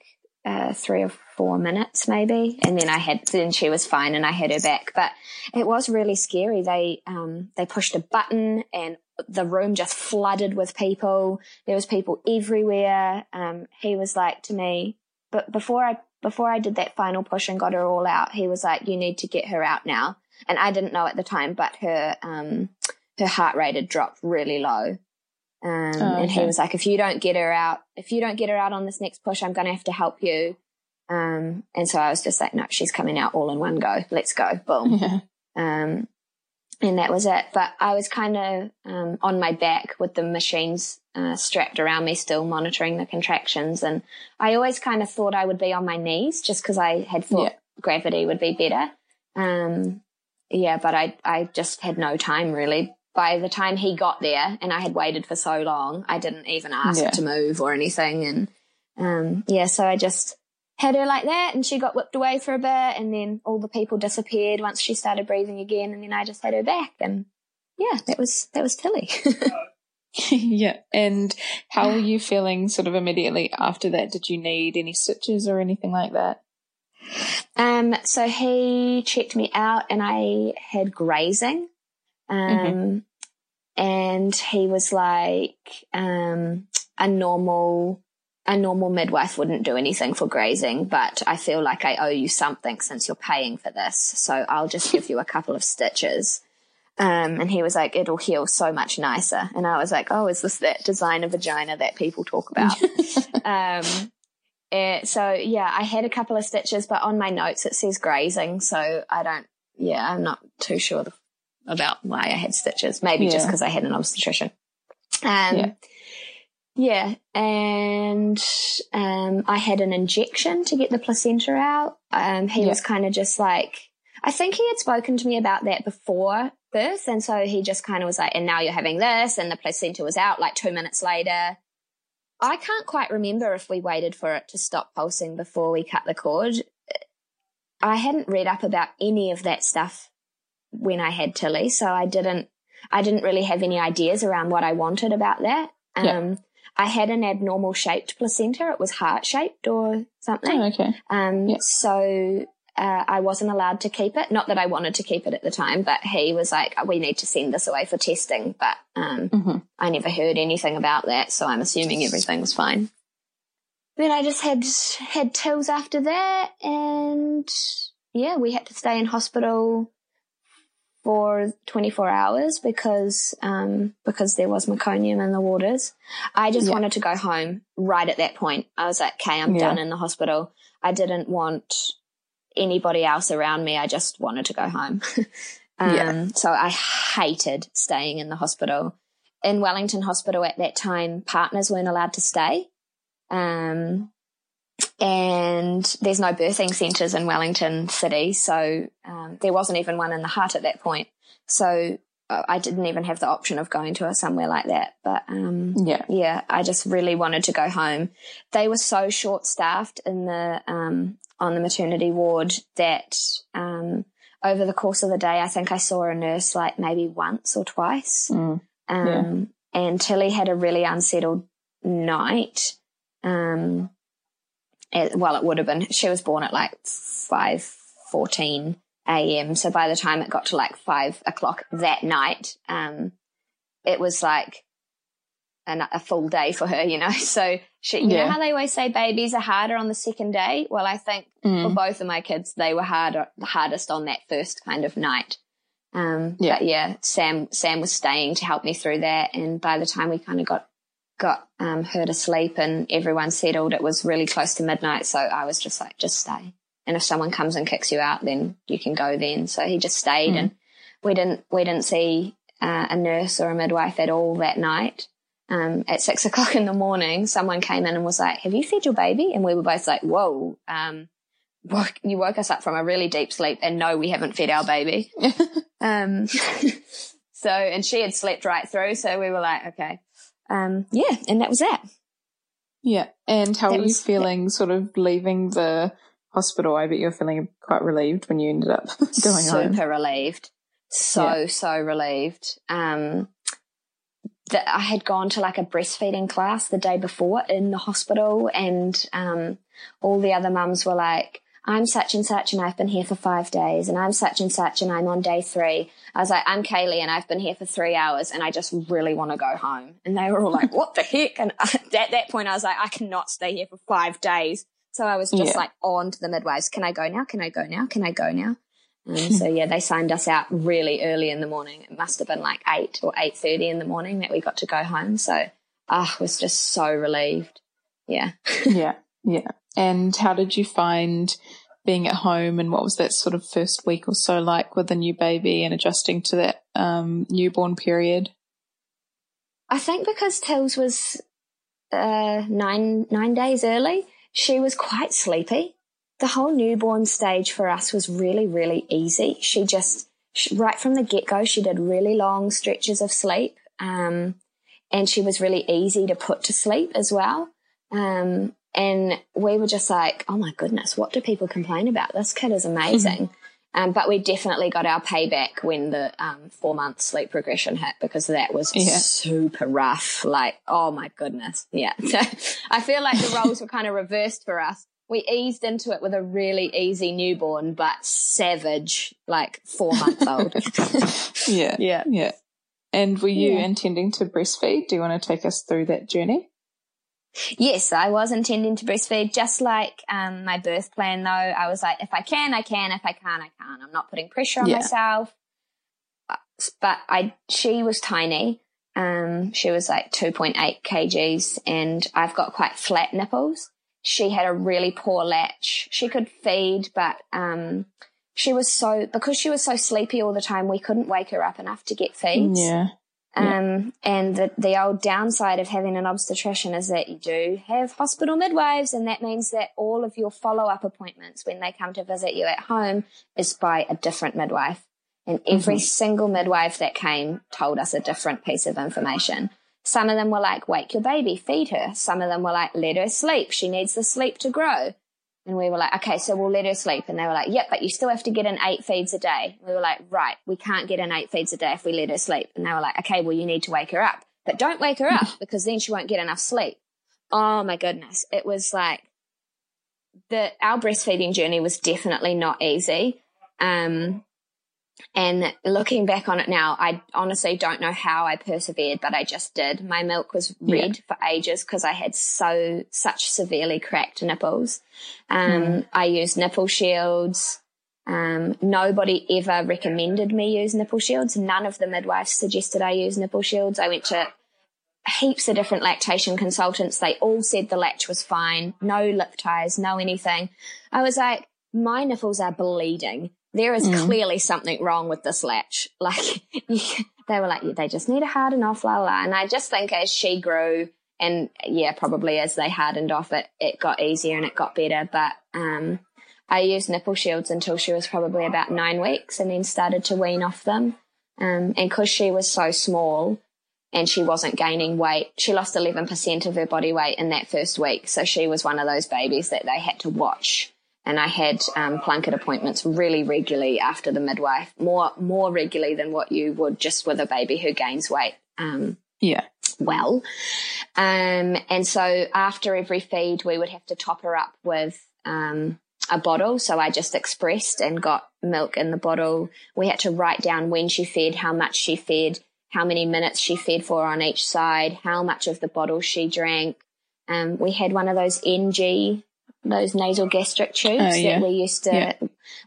3 or 4 minutes maybe, and then she was fine, and I had her back. But it was really scary. They pushed a button, and the room just flooded with people. There was people everywhere. He was like to me, but before I did that final push and got her all out, he was like, you need to get her out now. And I didn't know at the time, but her heart rate had dropped really low. And he was like, if you don't get her out on this next push, I'm going to have to help you. And so I was just like, no, she's coming out all in one go. Let's go. Boom. Yeah. And that was it. But I was kind of, on my back with the machines, strapped around me, still monitoring the contractions. And I always kind of thought I would be on my knees, just because I had thought gravity would be better. But I just had no time really. By the time he got there, and I had waited for so long, I didn't even ask to move or anything. And, so I just had her like that, and she got whipped away for a bit, and then all the people disappeared once she started breathing again. And then I just had her back, and that was Tilly. Yeah. And how were you feeling sort of immediately after that? Did you need any stitches or anything like that? So he checked me out, and I had grazing. And he was like, a normal midwife wouldn't do anything for grazing, but I feel like I owe you something since you're paying for this. So I'll just give you a couple of stitches. And he was like, it'll heal so much nicer. And I was like, oh, is this that designer vagina that people talk about? I had a couple of stitches, but on my notes it says grazing. So I'm not too sure about why I had stitches, maybe just because I had an obstetrician. And I had an injection to get the placenta out. He was kind of just like, I think he had spoken to me about that before birth, and so he just kind of was like, and now you're having this, and the placenta was out like 2 minutes later. I can't quite remember if we waited for it to stop pulsing before we cut the cord. I hadn't read up about any of that stuff when I had Tilly, so I didn't really have any ideas around what I wanted about that. I had an abnormal shaped placenta. It was heart shaped or something. Oh, okay. So I wasn't allowed to keep it. Not that I wanted to keep it at the time, but he was like, we need to send this away for testing. But I never heard anything about that, so I'm assuming everything was fine. Then I just had Tills after that, and we had to stay in hospital for 24 hours because there was meconium in the waters. I just wanted to go home right at that point. I was like, okay, I'm done in the hospital. I didn't want anybody else around me. I just wanted to go home. So I hated staying in the hospital. In Wellington Hospital at that time, partners weren't allowed to stay. And there's no birthing centres in Wellington City, so there wasn't even one in the heart at that point. So I didn't even have the option of going to somewhere like that. But I just really wanted to go home. They were so short-staffed in the on the maternity ward that over the course of the day, I think I saw a nurse like maybe once or twice. And Tilly had a really unsettled night. It would have been, she was born at like 5 14 a.m. So by the time it got to like 5 o'clock that night, it was like a full day for her, you know. So she, you know how they always say babies are harder on the second day? Well, I think for both of my kids, they were hardest on that first kind of night. But yeah, Sam was staying to help me through that. And by the time we kind of got her to sleep and everyone settled, it was really close to midnight. So I was just like, just stay. And if someone comes and kicks you out, then you can go then. So he just stayed, and we didn't see a nurse or a midwife at all that night. At 6 o'clock in the morning, someone came in and was like, have you fed your baby? And we were both like, whoa, you woke us up from a really deep sleep, and no, we haven't fed our baby. So, and she had slept right through. So we were like, okay. Yeah. And that was that. Yeah. And how were you feeling sort of leaving the hospital? I bet you're feeling quite relieved when you ended up going home. Super relieved. So relieved. That I had gone to like a breastfeeding class the day before in the hospital, and all the other mums were like, I'm such and such and I've been here for 5 days, and I'm such and such and I'm on day 3. I was like, I'm Kayleigh and I've been here for 3 hours and I just really want to go home. And they were all like, what the heck? And at that point I was like, I cannot stay here for 5 days. So I was just like on to the midwives. Can I go now? Can I go now? Can I go now? So yeah, they signed us out really early in the morning. It must have been like 8 or 8:30 in the morning that we got to go home. So I was just so relieved. Yeah. Yeah. And how did you find being at home, and what was that sort of first week or so like with a new baby and adjusting to that newborn period? I think because Tills was nine days early, she was quite sleepy. The whole newborn stage for us was really, really easy. She just, right from the get-go, she did really long stretches of sleep, and she was really easy to put to sleep as well. And we were just like, oh, my goodness, what do people complain about? This kid is amazing. But we definitely got our payback when the 4-month sleep regression hit, because that was super rough. Like, oh, my goodness. Yeah. So I feel like the roles were kind of reversed for us. We eased into it with a really easy newborn, but savage, like 4-month-old. Yeah. And were you intending to breastfeed? Do you want to take us through that journey? Yes, I was intending to breastfeed. Just like my birth plan, though, I was like, if I can, I can. If I can't, I can't. I'm not putting pressure on myself. But she was tiny. She was like 2.8 kgs, and I've got quite flat nipples. She had a really poor latch. She could feed, but because she was so sleepy all the time, we couldn't wake her up enough to get feeds. And the old downside of having an obstetrician is that you do have hospital midwives, and that means that all of your follow-up appointments when they come to visit you at home is by a different midwife. And every single midwife that came told us a different piece of information. Some of them were like, wake your baby, feed her. Some of them were like, let her sleep. She needs the sleep to grow. And we were like, okay, so we'll let her sleep. And they were like, yep, but you still have to get in 8 feeds a day. And we were like, right, we can't get in 8 feeds a day if we let her sleep. And they were like, okay, well, you need to wake her up. But don't wake her up because then she won't get enough sleep. Oh, my goodness. It was like our breastfeeding journey was definitely not easy. And looking back on it now, I honestly don't know how I persevered, but I just did. My milk was red for ages because I had such severely cracked nipples. I used nipple shields. Nobody ever recommended me use nipple shields. None of the midwives suggested I use nipple shields. I went to heaps of different lactation consultants. They all said the latch was fine, no lip ties, no anything. I was like, my nipples are bleeding. There is clearly something wrong with this latch. Like, they were like, yeah, they just need a harden off, la, la. And I just think as she grew and, probably as they hardened off, it got easier and it got better. But I used nipple shields until she was probably about 9 weeks and then started to wean off them. And because she was so small and she wasn't gaining weight, she lost 11% of her body weight in that first week. So she was one of those babies that they had to watch. And I had Plunket appointments really regularly after the midwife, more regularly than what you would just with a baby who gains weight. And so after every feed, we would have to top her up with a bottle, so I just expressed and got milk in the bottle. We had to write down when she fed, how much she fed, how many minutes she fed for on each side, how much of the bottle she drank. We had one of those NG, those nasal gastric tubes that we used to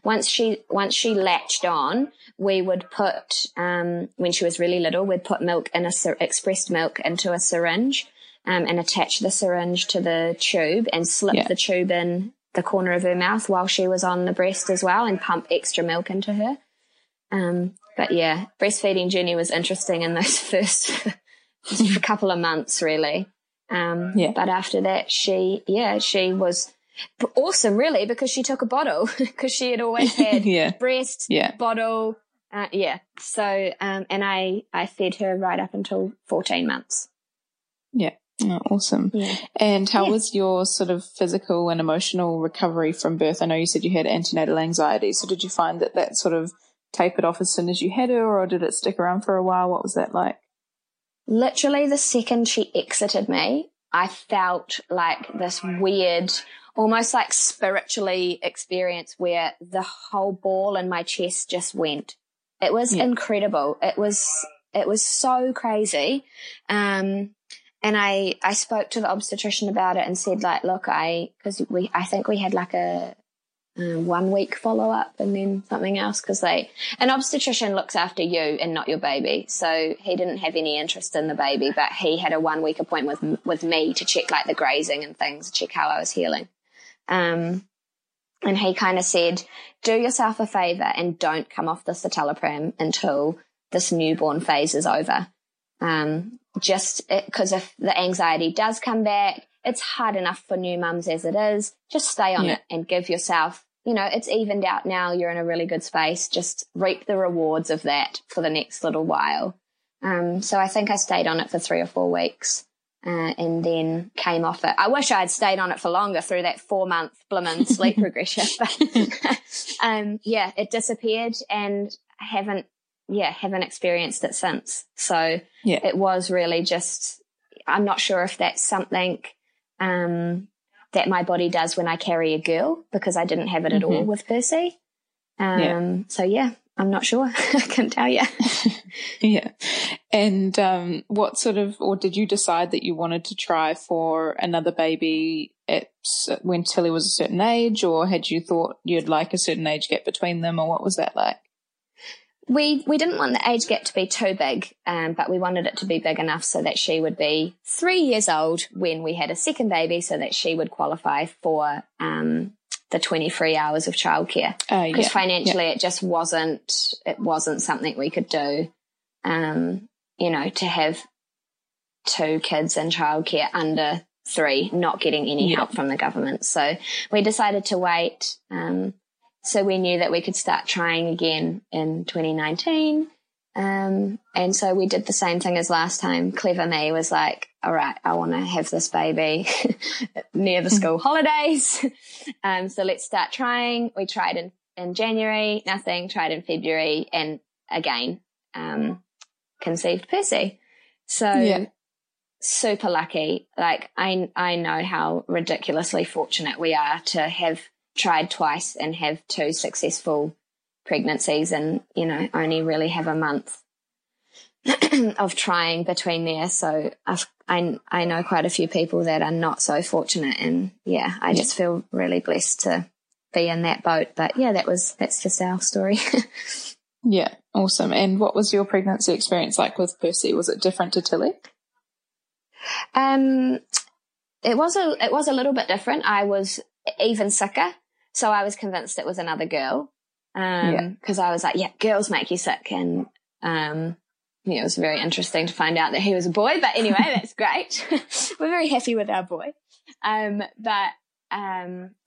once she latched on, we would put when she was really little, we'd put milk in expressed milk into a syringe and attach the syringe to the tube and slip the tube in the corner of her mouth while she was on the breast as well and pump extra milk into her. But yeah, breastfeeding journey was interesting in those first couple of months really. But after that she was awesome really because she took a bottle because she had always had breast, bottle. So, and I fed her right up until 14 months. Yeah. Oh, awesome. Yeah. And how was your sort of physical and emotional recovery from birth? I know you said you had antenatal anxiety. So did you find that that sort of tapered off as soon as you had her, or did it stick around for a while? What was that like? Literally the second she exited me, I felt like this weird, almost like spiritually experience where the whole ball in my chest just went. It was incredible. It was so crazy. And I spoke to the obstetrician about it and said, like, look, I think we had like a 1 week follow up and then something else because an obstetrician looks after you and not your baby. So he didn't have any interest in the baby, but he had a 1 week appointment with me to check like the grazing and things, check how I was healing. And he kind of said, do yourself a favor and don't come off the citalopram until this newborn phase is over. Just because if the anxiety does come back, it's hard enough for new mums as it is. Just stay on it and give yourself, it's evened out now. You're in a really good space. Just reap the rewards of that for the next little while. So I think I stayed on it for 3 or 4 weeks and then came off it. I wish I had stayed on it for longer through that 4-month blooming sleep regression. But, it disappeared and haven't experienced it since. So it was really just, I'm not sure if that's something that my body does when I carry a girl, because I didn't have it at all with Percy. So I'm not sure. I can't tell you. Yeah. And what sort of, or did you decide that you wanted to try for another baby when Tilly was a certain age, or had you thought you'd like a certain age gap between them, or what was that like? We didn't want the age gap to be too big, but we wanted it to be big enough so that she would be 3 years old when we had a second baby, so that she would qualify for the 23 hours of childcare. Because financially, it just wasn't something we could do. To have 2 kids in childcare under 3, not getting any help from the government. So we decided to wait. So we knew that we could start trying again in 2019. And so we did the same thing as last time. Clever me was like, all right, I want to have this baby near the school holidays. So let's start trying. We tried in January, nothing, tried in February, and again conceived Percy. So super lucky. Like I know how ridiculously fortunate we are to have tried twice and have 2 successful pregnancies and, only really have a month of trying between there. So I know quite a few people that are not so fortunate, and I just feel really blessed to be in that boat. But that's just our story. Yeah. Awesome. And what was your pregnancy experience like with Percy? Was it different to Tilly? It was a little bit different. I was even sicker. So I was convinced it was another girl. Cause I was like, girls make you sick. And, it was very interesting to find out that he was a boy, but anyway, that's great. We're very happy with our boy. But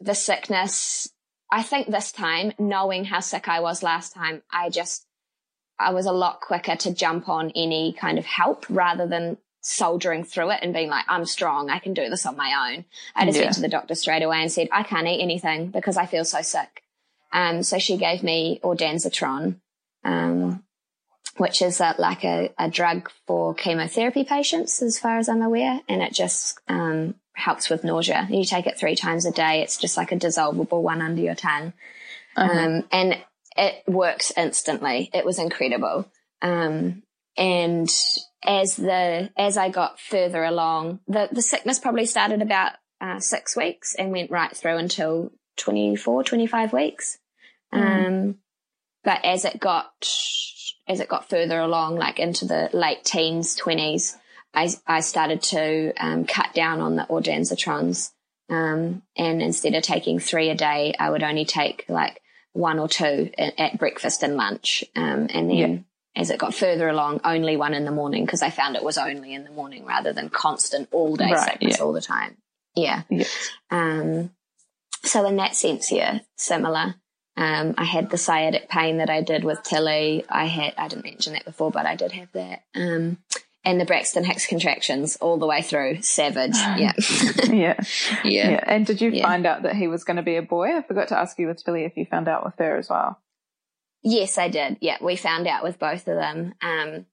the sickness, I think this time, knowing how sick I was last time, I was a lot quicker to jump on any kind of help rather than soldiering through it and being like, I'm strong, I can do this on my own. I just went to the doctor straight away and said, I can't eat anything because I feel so sick. So she gave me Ordanzatron, which is like a drug for chemotherapy patients, as far as I'm aware, and it just helps with nausea. You take it 3 times a day. It's just like a dissolvable one under your tongue. And it works instantly. It was incredible. And as I got further along, the sickness probably started about 6 weeks and went right through until 24, 25 weeks. But as it got further along, like into the late teens, 20s, I started to cut down on the Ordanzatrons. And instead of taking 3 a day, I would only take like 1 or 2 at breakfast and lunch. And then as it got further along, only 1 in the morning, because I found it was only in the morning rather than constant all day sickness all the time. So in that sense, similar. I had the sciatic pain that I did with Tilly. I didn't mention that before, but I did have that. And the Braxton Hicks contractions all the way through. Savage. And did you find out that he was going to be a boy? I forgot to ask you with Tilly if you found out with her as well. Yes, I did. Yeah, we found out with both of them. I'm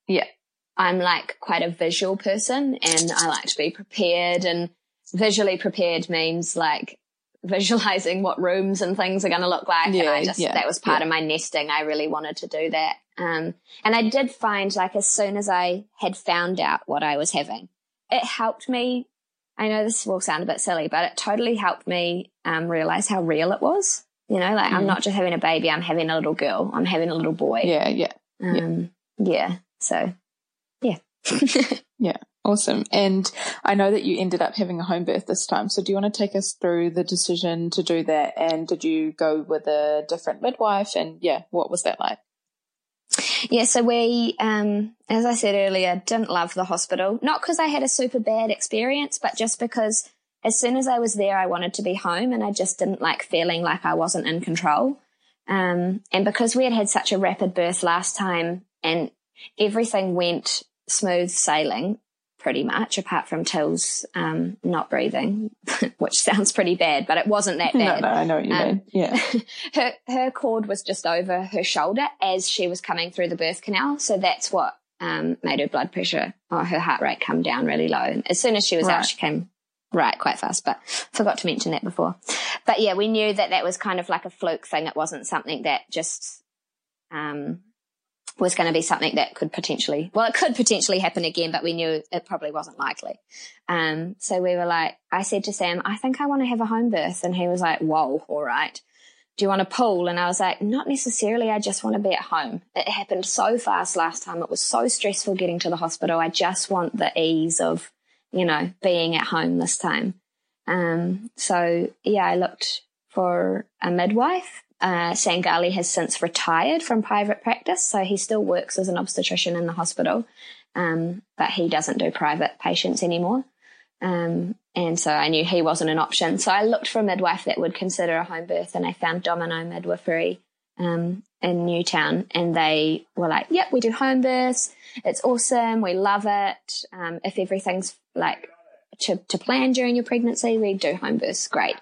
like quite a visual person, and I like to be prepared, and visually prepared means like visualizing what rooms and things are going to look like. And I just, that was part of my nesting. I really wanted to do that. And I did find, like, as soon as I had found out what I was having, it helped me. I know this will sound a bit silly, but it totally helped me realize how real it was. You know, like, I'm not just having a baby, I'm having a little girl, I'm having a little boy. Awesome. And I know that you ended up having a home birth this time. So do you want to take us through the decision to do that? And did you go with a different midwife? And what was that like? Yeah, so we, as I said earlier, didn't love the hospital. Not because I had a super bad experience, but just because as soon as I was there, I wanted to be home, and I just didn't like feeling like I wasn't in control. And because we had had such a rapid birth last time and everything went smooth sailing, pretty much, apart from Till's not breathing, which sounds pretty bad, but it wasn't that bad. No, I know what you mean. Her cord was just over her shoulder as she was coming through the birth canal, so that's what made her blood pressure or her heart rate come down really low. And as soon as she was out, she came quite fast, but forgot to mention that before. But yeah, we knew that was kind of like a fluke thing. It wasn't something that just was going to be something that could potentially, well, it could potentially happen again, but we knew it probably wasn't likely. So we were like, I said to Sam, I think I want to have a home birth. And he was like, whoa, all right. Do you want a pool? And I was like, not necessarily. I just want to be at home. It happened so fast last time. It was so stressful getting to the hospital. I just want the ease of, you know, being at home this time. So yeah, I looked for a midwife. Sangalli has since retired from private practice, so he still works as an obstetrician in the hospital, but he doesn't do private patients anymore. And so I knew he wasn't an option. So I looked for a midwife that would consider a home birth, and I found Domino Midwifery in Newtown, and they were like, yep, we do home births. It's awesome. We love it. If everything's like to plan during your pregnancy, we do home births. Great.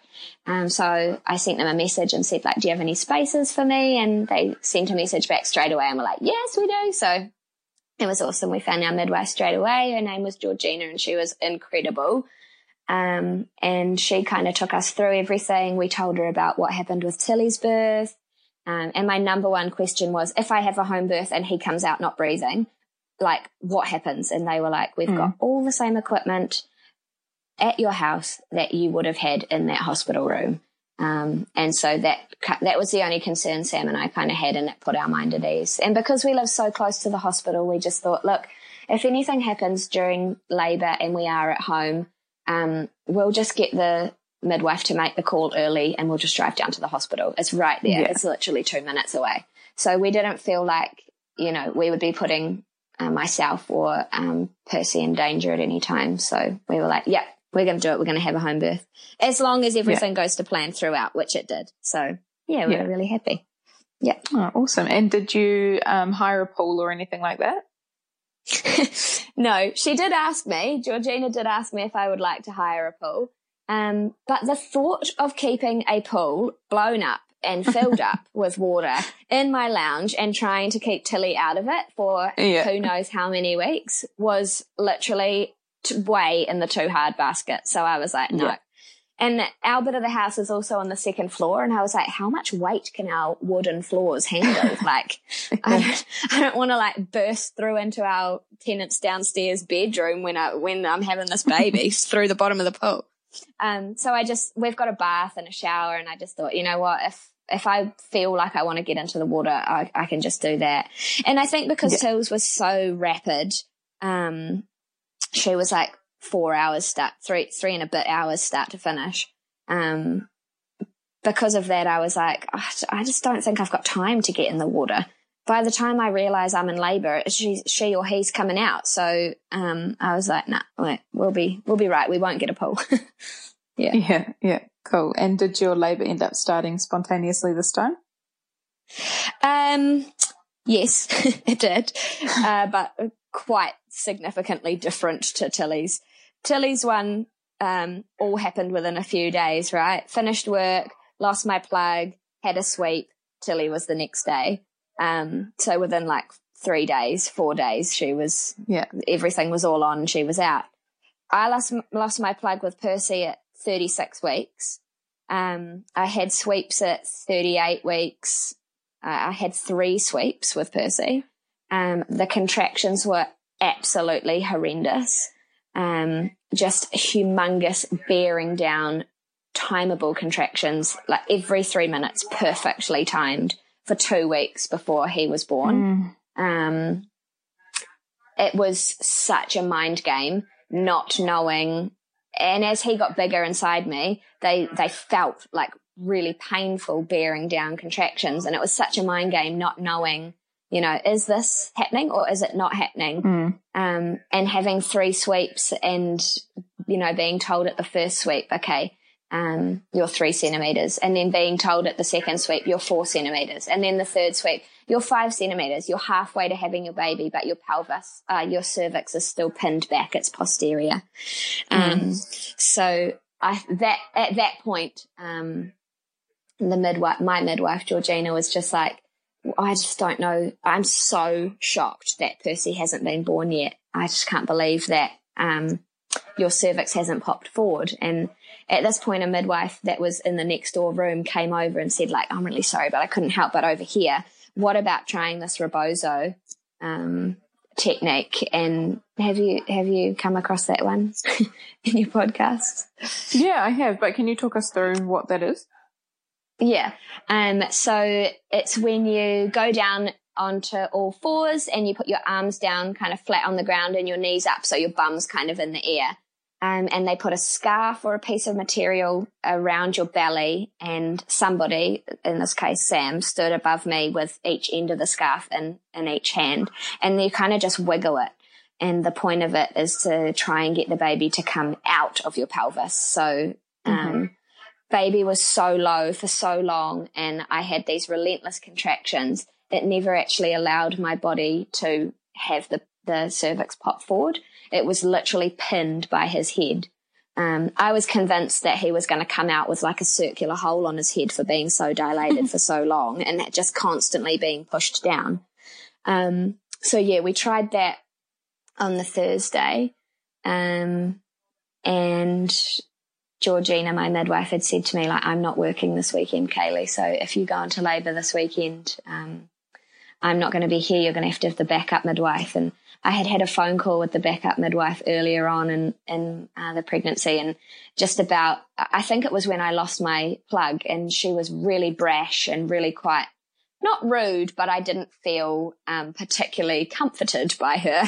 So I sent them a message and said, like, do you have any spaces for me? And they sent a message back straight away, and we're like, yes, we do. So it was awesome. We found our midwife straight away. Her name was Georgina, and she was incredible. And she kind of took us through everything. We told her about what happened with Tilly's birth. And my number one question was, if I have a home birth and he comes out not breathing, like, what happens? And they were like, we've got all the same equipment at your house that you would have had in that hospital room. And so that was the only concern Sam and I kind of had, and it put our mind at ease. And because we live so close to the hospital, we just thought, look, if anything happens during labour and we are at home, we'll just get the midwife to make the call early, and we'll just drive down to the hospital. It's right there. Yeah. It's literally 2 minutes away. So we didn't feel like, you know, we would be putting myself or Percy in danger at any time. So we were like, yeah, we're going to do it. We're going to have a home birth, as long as everything goes to plan throughout, which it did. So yeah, we were really happy. Yeah. Oh, awesome. And did you hire a pool or anything like that? No, she did ask me. Georgina did ask me if I would like to hire a pool. But the thought of keeping a pool blown up and filled up with water in my lounge and trying to keep Tilly out of it for who knows how many weeks was literally way in the too hard basket. So I was like, no. Yeah. And our bit of the house is also on the second floor. And I was like, how much weight can our wooden floors handle? Like, I don't want to like burst through into our tenant's downstairs bedroom when I'm having this baby through the bottom of the pool. So we've got a bath and a shower, and I just thought, you know what, if I feel like I want to get into the water, I can just do that. And I think because Tills was so rapid, she was like, 4 hours three and a bit hours start to finish. Because of that, I was like, oh, I just don't think I've got time to get in the water. By the time I realize I'm in labor, she or he's coming out. So I was like, nah, we'll be right. We won't get a pool. Yeah. Cool. And did your labor end up starting spontaneously this time? Yes, it did. But quite significantly different to Tilly's. Tilly's one all happened within a few days, right? Finished work, lost my plug, had a sweep. Tilly was the next day. So within like 3 days, 4 days, she was, everything was all on. She was out. I lost my plug with Percy at 36 weeks. I had sweeps at 38 weeks. I had 3 sweeps with Percy. The contractions were absolutely horrendous, just humongous, bearing down, timeable contractions, like every 3 minutes, perfectly timed for 2 weeks before he was born. It was such a mind game, not knowing. And as he got bigger inside me, they felt like really painful bearing down contractions. And it was such a mind game, not knowing, you know, is this happening or is it not happening? And having 3 sweeps and, you know, being told at the first sweep, okay, you're 3 centimeters. And then being told at the second sweep, you're 4 centimeters. And then the third sweep, you're 5 centimeters. You're halfway to having your baby, but your pelvis, your cervix is still pinned back. It's posterior. So at that point, my midwife, Georgina, was just like, I just don't know. I'm so shocked that Percy hasn't been born yet. I just can't believe that your cervix hasn't popped forward. And at this point, a midwife that was in the next door room came over and said, like, I'm really sorry, but I couldn't help but overhear. What about trying this rebozo technique? And have you come across that one in your podcast? Yeah, I have. But can you talk us through what that is? Yeah. So it's when you go down onto all fours and you put your arms down kind of flat on the ground and your knees up, so your bum's kind of in the air. And they put a scarf or a piece of material around your belly, and somebody, in this case Sam, stood above me with each end of the scarf in each hand. And you kind of just wiggle it. And the point of it is to try and get the baby to come out of your pelvis. So baby was so low for so long, and I had these relentless contractions. It never actually allowed my body to have the cervix pop forward. It was literally pinned by his head. I was convinced that he was going to come out with like a circular hole on his head for being so dilated for so long, and that just constantly being pushed down. So yeah, we tried that on the Thursday, and Georgina, my midwife, had said to me, like, I'm not working this weekend, Kayleigh, so if you go into labour this weekend, I'm not going to be here. You're going to have the backup midwife. And I had a phone call with the backup midwife earlier on in the pregnancy, and just about, I think it was when I lost my plug, and she was really brash and really quite, not rude, but I didn't feel particularly comforted by her.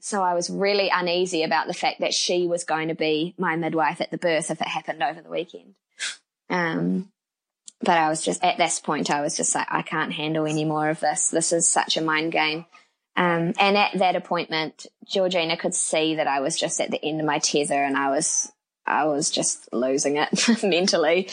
So I was really uneasy about the fact that she was going to be my midwife at the birth if it happened over the weekend. But I was just, at this point, I was just like, I can't handle any more of this. This is such a mind game. And at that appointment, Georgina could see that I was just at the end of my tether, and I was just losing it mentally.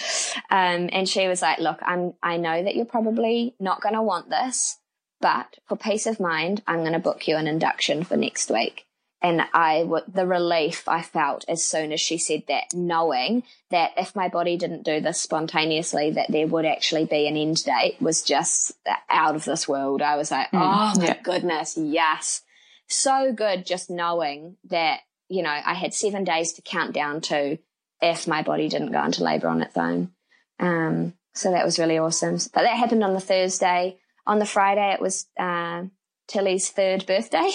And she was like, look, I know that you're probably not going to want this, but for peace of mind, I'm going to book you an induction for next week. And the relief I felt as soon as she said that, knowing that if my body didn't do this spontaneously, that there would actually be an end date, was just out of this world. I was like, oh my goodness, yes. So good just knowing that you know, I had 7 days to count down to if my body didn't go into labour on its own. So that was really awesome. But that happened on the Thursday. On the Friday, it was Tilly's third birthday.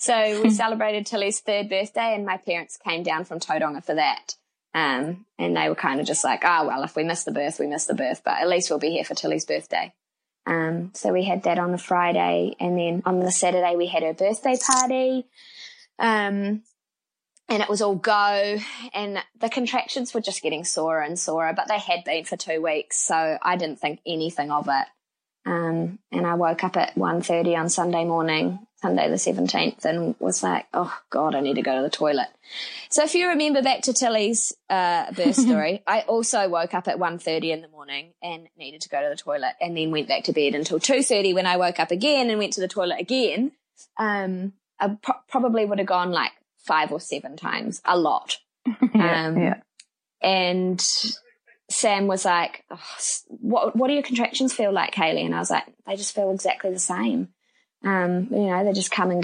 So we celebrated Tilly's third birthday, and my parents came down from Tauranga for that. And they were kind of just like, oh, well, if we miss the birth, we miss the birth, but at least we'll be here for Tilly's birthday. So we had that on the Friday, and then on the Saturday we had her birthday party. And it was all go, and the contractions were just getting sorer and sorer, but they had been for 2 weeks, so I didn't think anything of it. And I woke up at 1:30 on Sunday morning, Sunday the 17th, and was like, oh, God, I need to go to the toilet. So if you remember back to Tilly's birth story, I also woke up at 1:30 in the morning and needed to go to the toilet, and then went back to bed until 2:30 when I woke up again and went to the toilet again. I probably would have gone like 5 or 7 times, a lot. And Sam was like, oh, what do your contractions feel like, Kayleigh? And I was like, they just feel exactly the same. You know, they just come and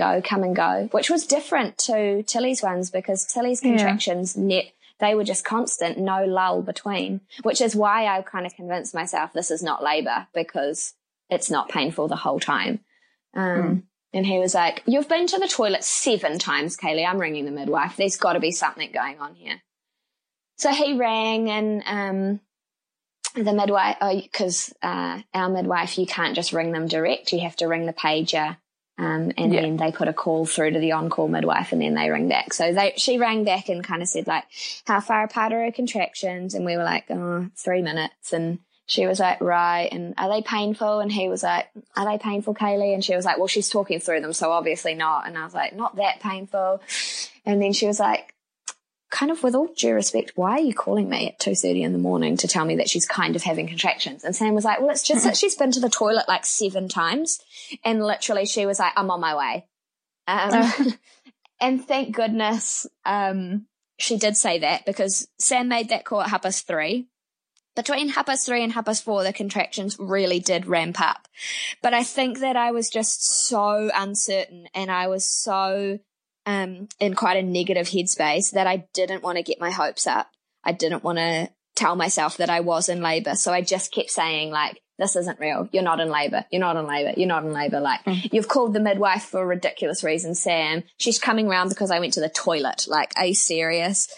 go, which was different to Tilly's ones, because Tilly's contractions, they were just constant, no lull between, which is why I kind of convinced myself this is not labor, because it's not painful the whole time. And he was like, you've been to the toilet 7 times, Kayleigh. I'm ringing the midwife. There's got to be something going on here. So he rang, and the midwife, because our midwife, you can't just ring them direct. You have to ring the pager, and then they put a call through to the on-call midwife, and then they ring back. So she rang back and kind of said, like, how far apart are her contractions? And we were like, oh, 3 minutes. And she was like, right, and are they painful? And he was like, are they painful, Kayleigh? And she was like, well, she's talking through them, so obviously not. And I was like, not that painful. And then she was like, kind of with all due respect, why are you calling me at 2:30 in the morning to tell me that she's kind of having contractions? And Sam was like, well, it's just that she's been to the toilet like 7 times. And literally she was like, I'm on my way. And thank goodness she did say that, because Sam made that call at 3:30. Between 3:30 and 4:30, the contractions really did ramp up. But I think that I was just so uncertain, and I was so in quite a negative headspace that I didn't want to get my hopes up. I didn't want to tell myself that I was in labor. So I just kept saying, like, this isn't real. You're not in labor. You're not in labor. You're not in labor. Like, you've called the midwife for a ridiculous reason, Sam. She's coming round because I went to the toilet. Like, are you serious?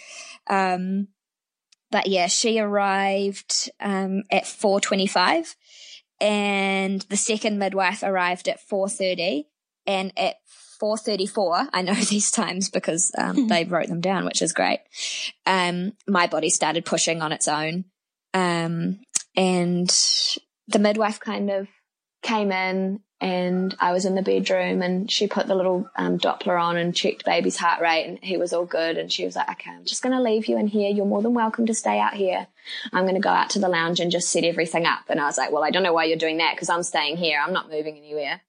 But yeah, she arrived at 4:25, and the second midwife arrived at 4:30, and at 4:34, I know these times because they wrote them down, which is great. My body started pushing on its own, and the midwife kind of came in, and I was in the bedroom, and she put the little Doppler on and checked baby's heart rate, and he was all good. And she was like, okay, I'm just going to leave you in here. You're more than welcome to stay out here. I'm going to go out to the lounge and just set everything up. And I was like, well, I don't know why you're doing that, because I'm staying here. I'm not moving anywhere.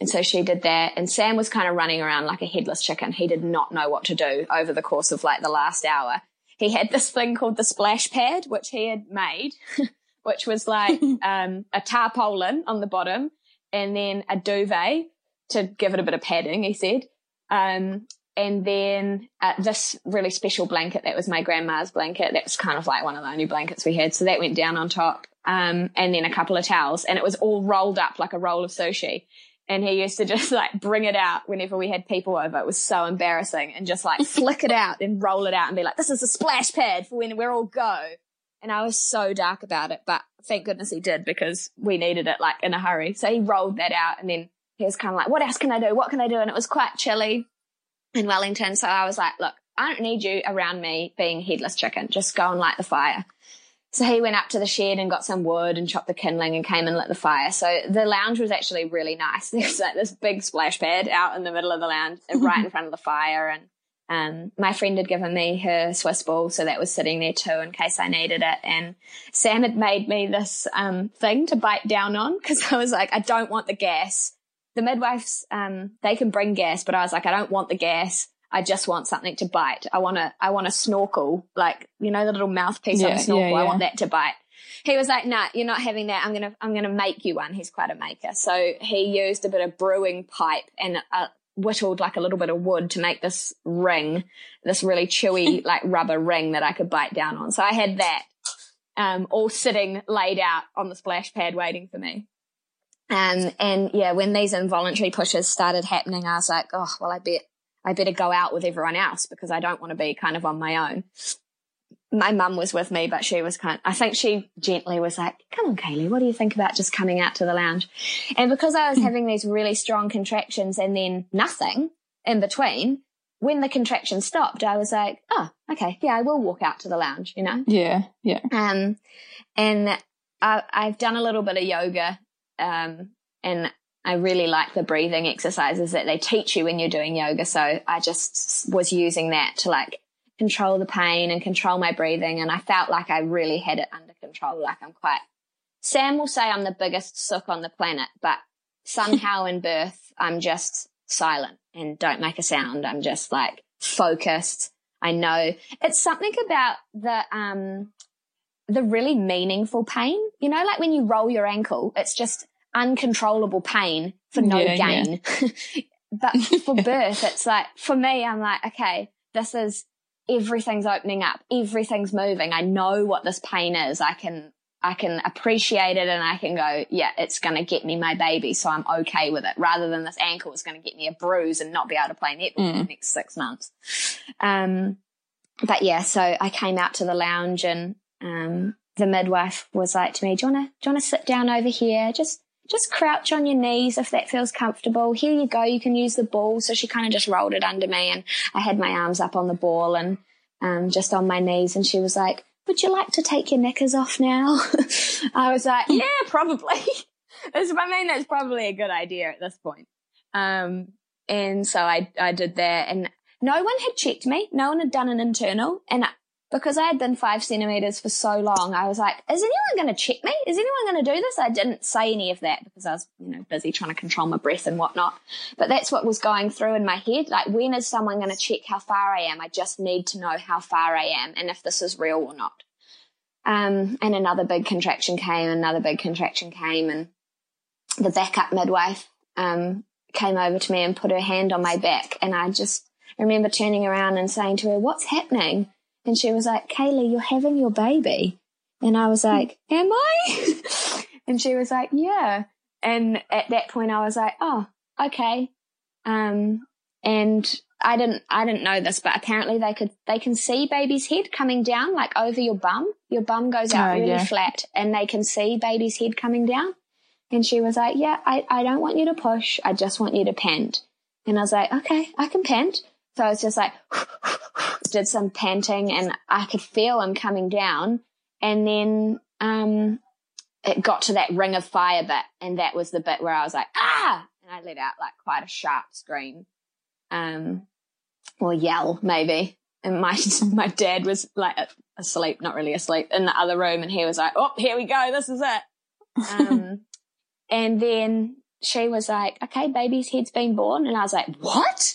And so she did that. And Sam was kind of running around like a headless chicken. He did not know what to do over the course of like the last hour. He had this thing called the splash pad, which he had made, which was like a tarpaulin on the bottom and then a duvet to give it a bit of padding, he said. And then this really special blanket that was my grandma's blanket. That was kind of like one of the only blankets we had. So that went down on top, and then a couple of towels. And it was all rolled up like a roll of sushi. And he used to just like bring it out whenever we had people over. It was so embarrassing, and just like flick it out and roll it out and be like, this is a splash pad for when we're all go. And I was so dark about it, but thank goodness he did, because we needed it like in a hurry. So he rolled that out, and then he was kind of like, what else can I do? What can I do? And it was quite chilly in Wellington. So I was like, look, I don't need you around me being headless chicken. Just go and light the fire. So he went up to the shed and got some wood and chopped the kindling and came and lit the fire. So the lounge was actually really nice. There was like this big splash pad out in the middle of the lounge right in front of the fire, and my friend had given me her Swiss ball, so that was sitting there too in case I needed it. And Sam had made me this thing to bite down on, because I was like, I don't want the gas. The midwives, they can bring gas, but I was like, I don't want the gas. I just want something to bite. I want a snorkel, like, you know, the little mouthpiece on a snorkel. I want that to bite. He was like, nah, you're not having that. I'm gonna make you one. He's quite a maker. So he used a bit of brewing pipe and whittled like a little bit of wood to make this ring, this really chewy like rubber ring that I could bite down on. So I had that all sitting laid out on the splash pad waiting for me. And yeah, when these involuntary pushes started happening, I was like, oh, well, I better go out with everyone else because I don't want to be kind of on my own. My mum was with me, but she was I think she gently was like, come on, Kayleigh, what do you think about just coming out to the lounge? And because I was having these really strong contractions and then nothing in between, when the contraction stopped, I was like, oh, okay, yeah, I will walk out to the lounge, you know? Yeah, yeah. And I've done a little bit of yoga, and I really like the breathing exercises that they teach you when you're doing yoga. So I just was using that to like control the pain and control my breathing. And I felt like I really had it under control. Like Sam will say I'm the biggest sook on the planet, but somehow in birth, I'm just silent and don't make a sound. I'm just like focused. I know it's something about the really meaningful pain, you know, like when you roll your ankle, it's just uncontrollable pain for no gain. Yeah. But for birth, it's like, for me, I'm like, okay, this is, everything's opening up, everything's moving. I know what this pain is. I can appreciate it and I can go, yeah, it's going to get me my baby, so I'm okay with it, rather than this ankle is going to get me a bruise and not be able to play netball for the next 6 months. But yeah, so I came out to the lounge and the midwife was like to me, do you want to sit down over here? Just crouch on your knees if that feels comfortable. Here you go. You can use the ball. So she kind of just rolled it under me and I had my arms up on the ball and just on my knees. And she was like, would you like to take your knickers off now? I was like, yeah, probably. I mean, that's probably a good idea at this point. And so I did that and no one had checked me. No one had done an internal. And because I had been 5 centimeters for so long, I was like, is anyone going to check me? Is anyone going to do this? I didn't say any of that because I was, busy trying to control my breath and whatnot. But that's what was going through in my head. Like, when is someone going to check how far I am? I just need to know how far I am and if this is real or not. And another big contraction came, and the backup midwife came over to me and put her hand on my back. And I just remember turning around and saying to her, what's happening? And she was like, Kayleigh, you're having your baby. And I was like, am I? And she was like, yeah. And at that point I was like, oh, okay. And I didn't know this, but apparently they can see baby's head coming down, like over your bum. Your bum goes out flat and they can see baby's head coming down. And she was like, yeah, I don't want you to push. I just want you to pant. And I was like, okay, I can pant. So I was just like, did some panting and I could feel him coming down. And then it got to that ring of fire bit. And that was the bit where I was like, ah, and I let out like quite a sharp scream or yell maybe. And my dad was like asleep, not really asleep, in the other room. And he was like, oh, here we go. This is it. And then she was like, okay, baby's head's been born. And I was like, what?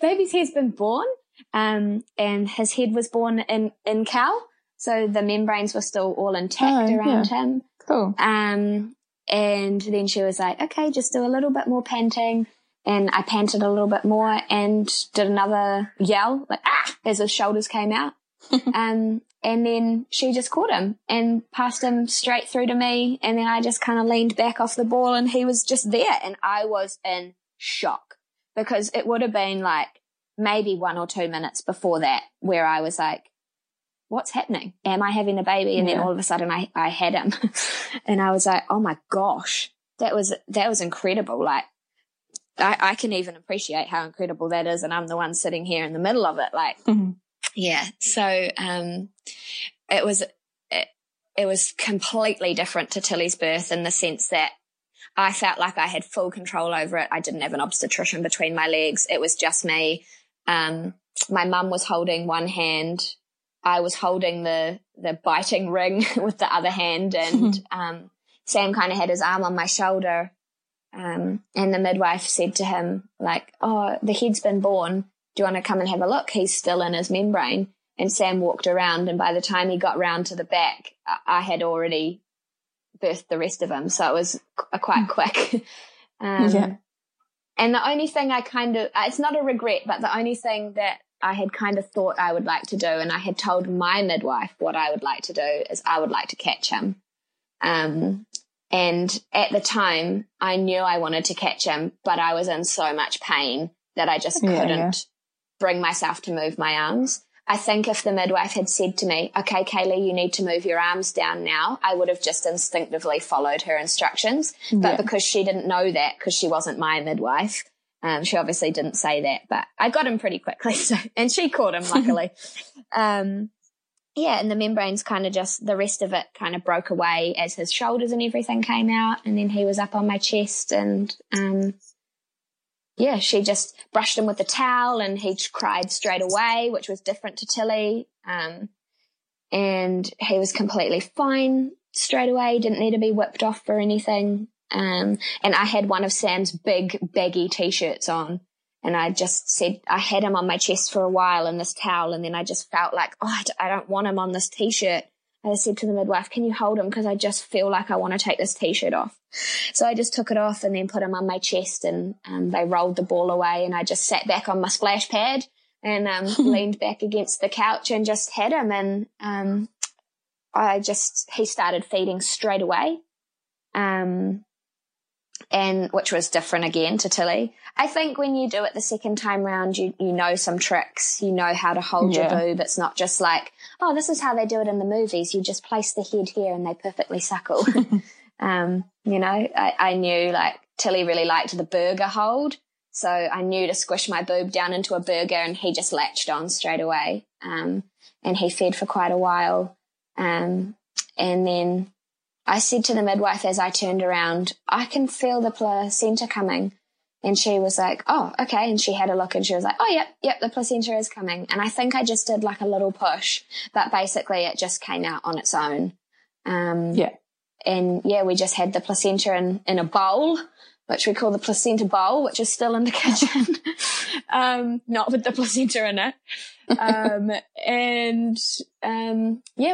Baby's head's been born? And his head was born in cow. So the membranes were still all intact around him. Cool. And then she was like, okay, just do a little bit more panting. And I panted a little bit more and did another yell, like, ah, as his shoulders came out. And then she just caught him and passed him straight through to me. And then I just kind of leaned back off the ball and he was just there. And I was in shock because it would have been like maybe 1 or 2 minutes before that where I was like, what's happening? Am I having a baby? And then all of a sudden I had him and I was like, oh my gosh, that was incredible. Like I can even appreciate how incredible that is. And I'm the one sitting here in the middle of it. Like, yeah. So, it was completely different to Tilly's birth in the sense that I felt like I had full control over it. I didn't have an obstetrician between my legs. It was just me. My mum was holding one hand. I was holding the biting ring with the other hand. And, Sam kind of had his arm on my shoulder. And the midwife said to him like, oh, the head's been born. Do you want to come and have a look? He's still in his membrane. And Sam walked around, and by the time he got round to the back, I had already birthed the rest of him. So it was quite quick. And the only thing I kind of, it's not a regret, but the only thing that I had kind of thought I would like to do, and I had told my midwife what I would like to do, is I would like to catch him. And at the time I knew I wanted to catch him, but I was in so much pain that I just couldn't bring myself to move my arms. I think if the midwife had said to me, okay, Kayleigh, you need to move your arms down now, I would have just instinctively followed her instructions. But because she didn't know that, because she wasn't my midwife, she obviously didn't say that, but I got him pretty quickly. So, and she caught him, luckily. And the membranes kind of just, the rest of it kind of broke away as his shoulders and everything came out. And then he was up on my chest, and she just brushed him with the towel, and he cried straight away, which was different to Tilly. And he was completely fine straight away, didn't need to be whipped off or anything. And I had one of Sam's big baggy T-shirts on, and I just said, I had him on my chest for a while in this towel, and then I just felt like, I don't want him on this T-shirt. I said to the midwife, can you hold him, because I just feel like I want to take this T-shirt off. So I just took it off and then put him on my chest, and they rolled the ball away, and I just sat back on my splash pad and leaned back against the couch and just had him, and he started feeding straight away, and which was different again to Tilly. I think when you do it the second time round, you know some tricks, you know how to hold your boob. It's not just like, oh, this is how they do it in the movies. You just place the head here and they perfectly suckle. I knew, like, Tilly really liked the burger hold, so I knew to squish my boob down into a burger, and he just latched on straight away. And he fed for quite a while. And then I said to the midwife as I turned around, I can feel the placenta coming. And she was like, oh, okay. And she had a look, and she was like, oh, yep, the placenta is coming. And I think I just did like a little push, but basically it just came out on its own. We just had the placenta in a bowl, which we call the placenta bowl, which is still in the kitchen, not with the placenta in it.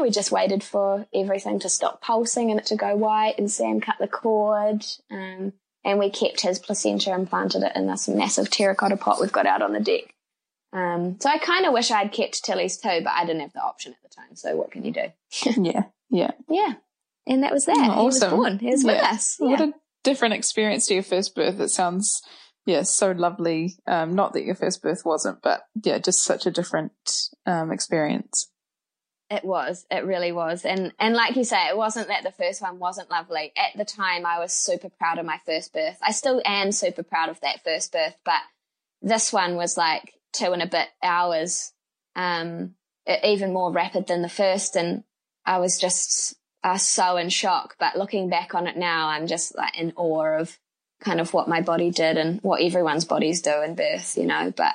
We just waited for everything to stop pulsing and it to go white, and Sam cut the cord, and we kept his placenta and planted it in this massive terracotta pot we've got out on the deck. So I kind of wish I'd kept Tilly's too, but I didn't have the option at the time, so what can you do? And that was that. Oh, awesome. He was born. He was with us. Yeah. What a different experience to your first birth. It sounds, so lovely. Not that your first birth wasn't, but, just such a different experience. It was. It really was. And like you say, it wasn't that the first one wasn't lovely. At the time, I was super proud of my first birth. I still am super proud of that first birth, but this one was like 2 and a bit hours, even more rapid than the first, and I was just so in shock. But looking back on it now, I'm just like in awe of kind of what my body did and what everyone's bodies do in birth, But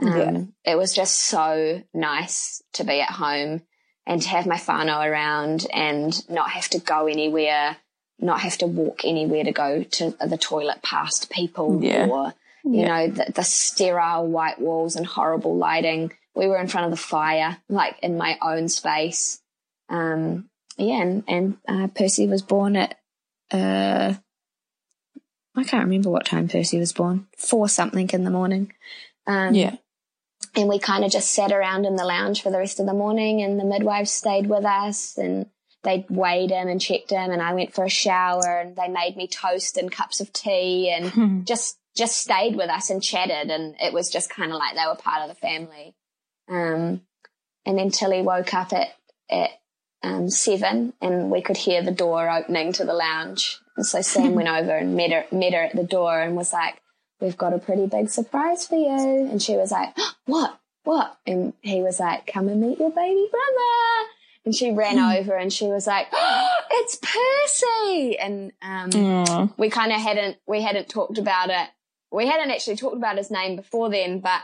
it was just so nice to be at home and to have my whānau around and not have to go anywhere, not have to walk anywhere to go to the toilet past people or, the sterile white walls and horrible lighting. We were in front of the fire, like in my own space. Percy was born at, I can't remember what time Percy was born, 4 something in the morning. And we kind of just sat around in the lounge for the rest of the morning, and the midwives stayed with us, and they weighed him and checked him, and I went for a shower, and they made me toast and cups of tea, and just stayed with us and chatted, and it was just kind of like they were part of the family. And then Tilly woke up at 7, and we could hear the door opening to the lounge, and so Sam went over and met her at the door and was like, we've got a pretty big surprise for you. And she was like, what? And he was like, come and meet your baby brother. And she ran over and she was like, it's Percy. And we kind of hadn't talked about it. We hadn't actually talked about his name before then, but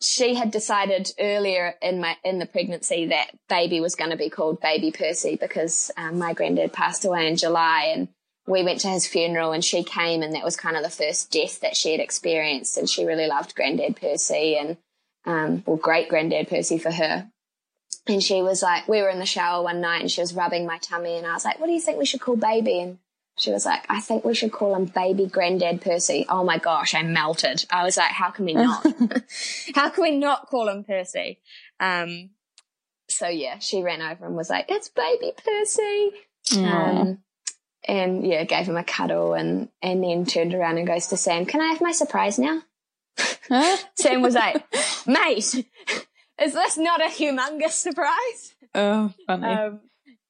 she had decided earlier in the pregnancy that baby was going to be called Baby Percy, because my granddad passed away in July, and we went to his funeral, and she came, and that was kind of the first death that she had experienced, and she really loved Granddad Percy and great Granddad Percy for her. And she was like, we were in the shower one night and she was rubbing my tummy, and I was like, what do you think we should call baby? And She was like, I think we should call him baby granddad Percy. Oh my gosh, I melted. I was like, how can we not? How can we not call him Percy? So yeah, she ran over and was like, it's baby Percy. And yeah, gave him a cuddle and then turned around and goes to Sam, can I have my surprise now? Huh? Sam was like, mate, is this not a humongous surprise? Oh, funny.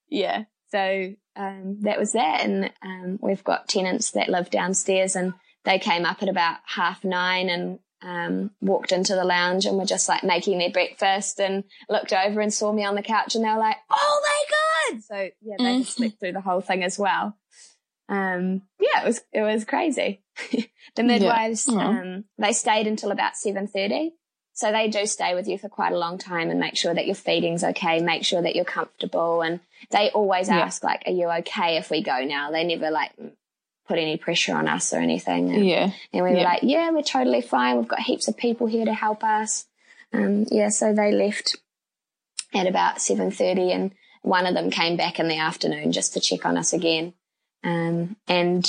Yeah. So that was that, and we've got tenants that live downstairs, and they came up at about 9:30 and walked into the lounge and were just like making their breakfast and looked over and saw me on the couch and they were like, oh my God. So yeah, they just slept through the whole thing as well. Yeah, it was crazy. The midwives, they stayed until about 7:30. So they do stay with you for quite a long time and make sure that your feeding's okay, make sure that you're comfortable. And they always ask, like, are you okay if we go now? They never, like, put any pressure on us or anything. And, and we were like, yeah, we're totally fine. We've got heaps of people here to help us. Yeah, so they left at about 7:30 and one of them came back in the afternoon just to check on us again. And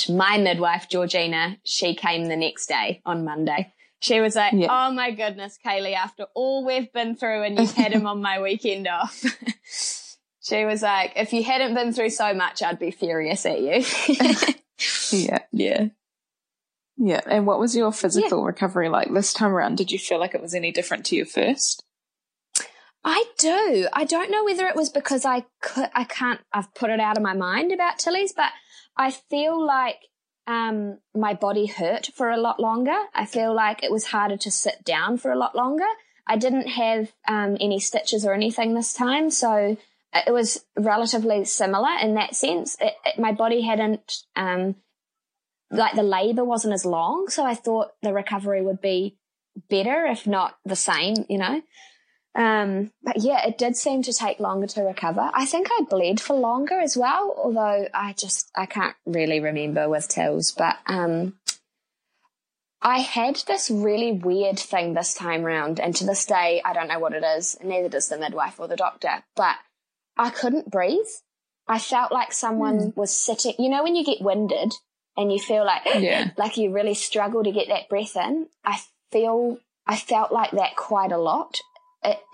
my midwife, Georgina, she came the next day on Monday. She was like, oh, my goodness, Kayleigh, after all we've been through and you've had him on my weekend off. She was like, if you hadn't been through so much, I'd be furious at you. Yeah. And what was your physical recovery like this time around? Did you feel like it was any different to your first? I do. I don't know whether it was because I've put it out of my mind about Tilly's, but I feel like my body hurt for a lot longer. I feel like it was harder to sit down for a lot longer. I didn't have any stitches or anything this time, so it was relatively similar in that sense. My body hadn't, the labour wasn't as long, so I thought the recovery would be better, if not the same, you know. But yeah, it did seem to take longer to recover. I think I bled for longer as well, although I can't really remember with Tills, but, I had this really weird thing this time round, and to this day, I don't know what it is, and neither does the midwife or the doctor, but I couldn't breathe. I felt like someone was sitting, you know, when you get winded and you feel like, like you really struggle to get that breath in. I felt like that quite a lot.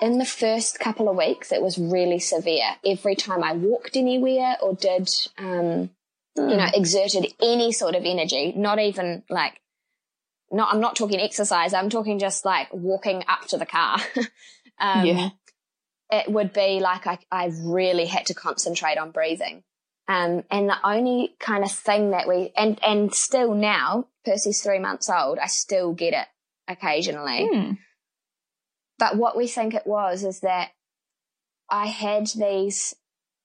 In the first couple of weeks, it was really severe. Every time I walked anywhere or did, exerted any sort of energy, not even like, I'm not talking exercise. I'm talking just like walking up to the car. It would be like I really had to concentrate on breathing. And the only kind of thing that and still now, Percy's 3 months old, I still get it occasionally. But what we think it was is that I had these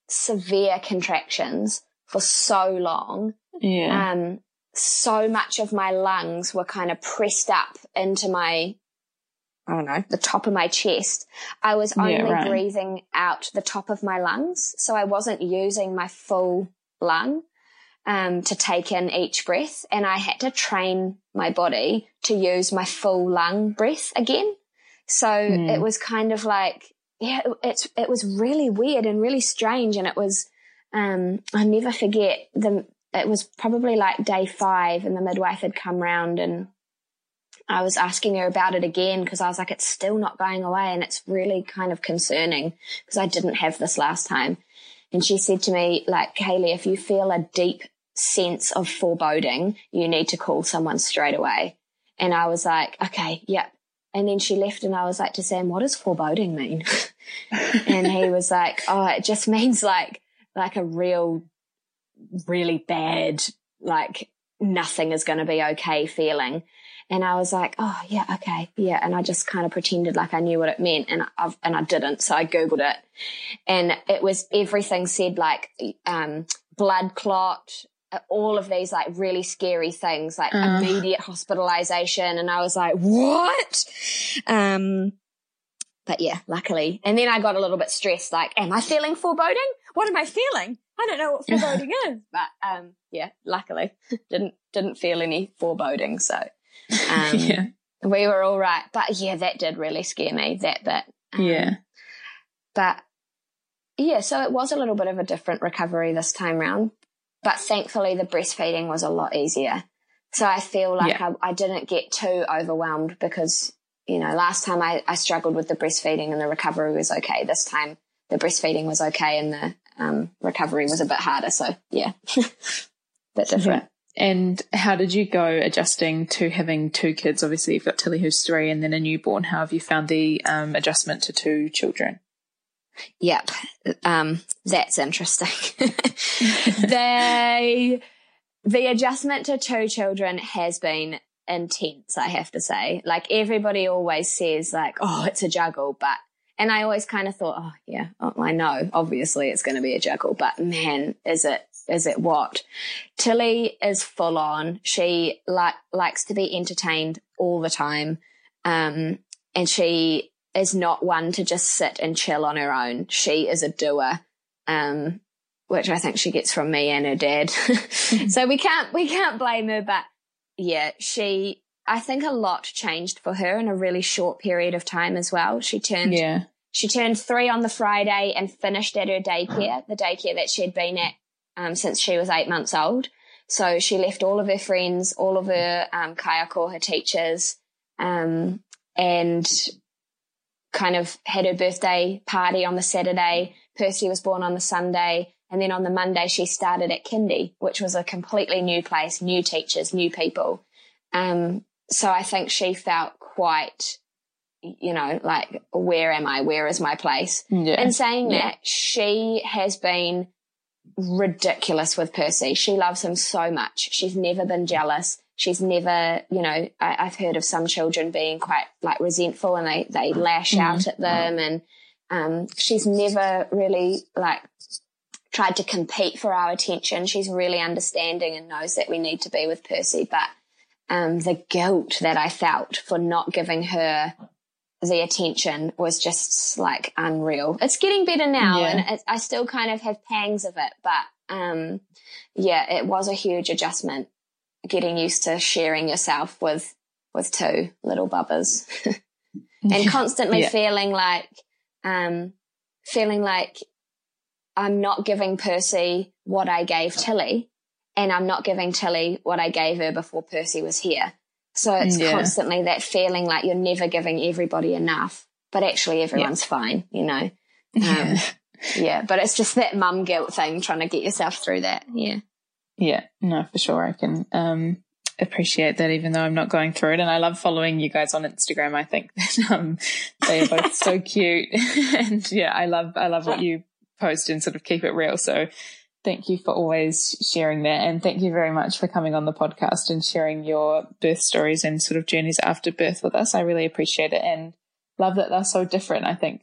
severe contractions for so long. So much of my lungs were kind of pressed up into my, the top of my chest. I was only breathing out the top of my lungs, so I wasn't using my full lung to take in each breath, and I had to train my body to use my full lung breath again. So it was kind of like, it was really weird and really strange. And it was, I'll never forget it was probably like day 5 and the midwife had come round and I was asking her about it again because I was like, it's still not going away and it's really kind of concerning because I didn't have this last time. And she said to me, like, Kayleigh, if you feel a deep sense of foreboding, you need to call someone straight away. And I was like, okay, yep. And then she left and I was like to Sam, what does foreboding mean? And he was like, oh, it just means like a real, really bad, like nothing is going to be okay feeling. And I was like, oh, yeah, okay, yeah. And I just kind of pretended like I knew what it meant and I didn't, so I Googled it. And it was everything said like blood clot, all of these like really scary things like immediate hospitalization, and I was like, what? But yeah, luckily, and then I got a little bit stressed, like, am I feeling foreboding? What am I feeling? I don't know what foreboding is, but yeah, luckily didn't feel any foreboding, so we were all right. But yeah, that did really scare me, that bit. But yeah, so it was a little bit of a different recovery this time round. But thankfully the breastfeeding was a lot easier. So I feel like I didn't get too overwhelmed because, you know, last time I struggled with the breastfeeding and the recovery was okay. This time the breastfeeding was okay and the recovery was a bit harder. So, yeah, a bit different. Mm-hmm. And how did you go adjusting to having two kids? Obviously, you've got Tilly who's 3 and then a newborn. How have you found the adjustment to 2 children? Yep, that's interesting. The adjustment to 2 children has been intense, I have to say. Like, everybody always says, like, oh, it's a juggle, but and I always kind of thought, oh, yeah, I know, obviously it's going to be a juggle, but man, is it what? Tilly is full on. She likes to be entertained all the time, and she is not one to just sit and chill on her own. She is a doer, which I think she gets from me and her dad. So we can't blame her, but yeah, I think a lot changed for her in a really short period of time as well. She turned 3 on the Friday and finished at her daycare, the daycare that she'd been at since she was 8 months old. So she left all of her friends, all of her kayako, her teachers, and kind of had her birthday party on the Saturday. Percy was born on the Sunday. And then on the Monday, she started at kindy, which was a completely new place, new teachers, new people. So I think she felt quite, you know, like, where am I? Where is my place? Yeah. And saying that, she has been ridiculous with Percy. She loves him so much. She's never been jealous. She's never, you know, I've heard of some children being quite, like, resentful and they lash out at them. And she's never really, like, tried to compete for our attention. She's really understanding and knows that we need to be with Percy. But the guilt that I felt for not giving her the attention was just like unreal. It's getting better now and I still kind of have pangs of it, but it was a huge adjustment getting used to sharing yourself with 2 little bubbers and constantly feeling like I'm not giving Percy what I gave Tilly. And I'm not giving Tilly what I gave her before Percy was here. So it's constantly that feeling like you're never giving everybody enough, but actually everyone's fine, you know. But it's just that mum guilt thing, trying to get yourself through that, Yeah, no, for sure. I can appreciate that even though I'm not going through it. And I love following you guys on Instagram. I think that they are both so cute. And, yeah, I love what you post and sort of keep it real. So thank you for always sharing that, and thank you very much for coming on the podcast and sharing your birth stories and sort of journeys after birth with us. I really appreciate it and love that they're so different. I think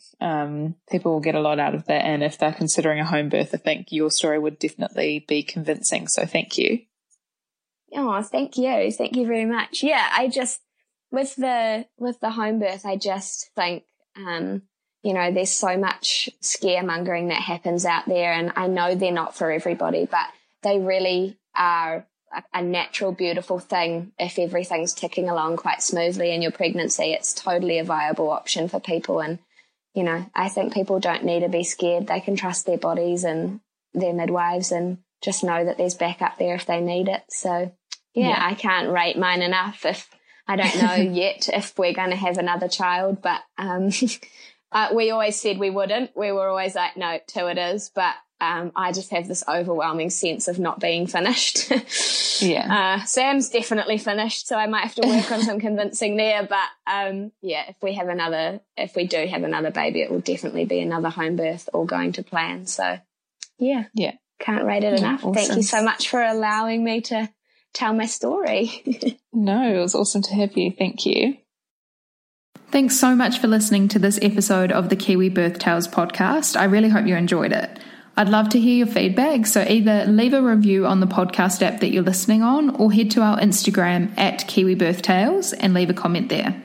people will get a lot out of that, and if they're considering a home birth, I think your story would definitely be convincing. So thank you. Oh, thank you. Thank you very much. Yeah, I just with the home birth, I just think you know, there's so much scaremongering that happens out there, and I know they're not for everybody, but they really are a natural, beautiful thing. If everything's ticking along quite smoothly in your pregnancy, it's totally a viable option for people. And, you know, I think people don't need to be scared. They can trust their bodies and their midwives and just know that there's backup there if they need it. So, yeah. I can't rate mine enough. If I don't know yet if we're going to have another child, but we always said we wouldn't. We were always like, no, 2 it is. But I just have this overwhelming sense of not being finished. Sam's definitely finished, so I might have to work on some convincing there. But, if we do have another baby, it will definitely be another home birth, all going to plan. So, yeah. Can't rate it enough. Awesome. Thank you so much for allowing me to tell my story. No, it was awesome to have you. Thank you. Thanks so much for listening to this episode of the Kiwi Birth Tales podcast. I really hope you enjoyed it. I'd love to hear your feedback, so either leave a review on the podcast app that you're listening on or head to our Instagram at Kiwi Birth Tales and leave a comment there.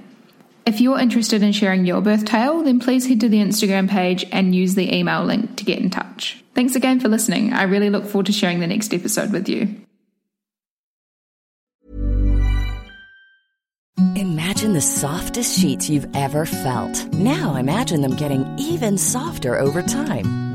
If you're interested in sharing your birth tale, then please head to the Instagram page and use the email link to get in touch. Thanks again for listening. I really look forward to sharing the next episode with you. Imagine the softest sheets you've ever felt. Now imagine them getting even softer over time.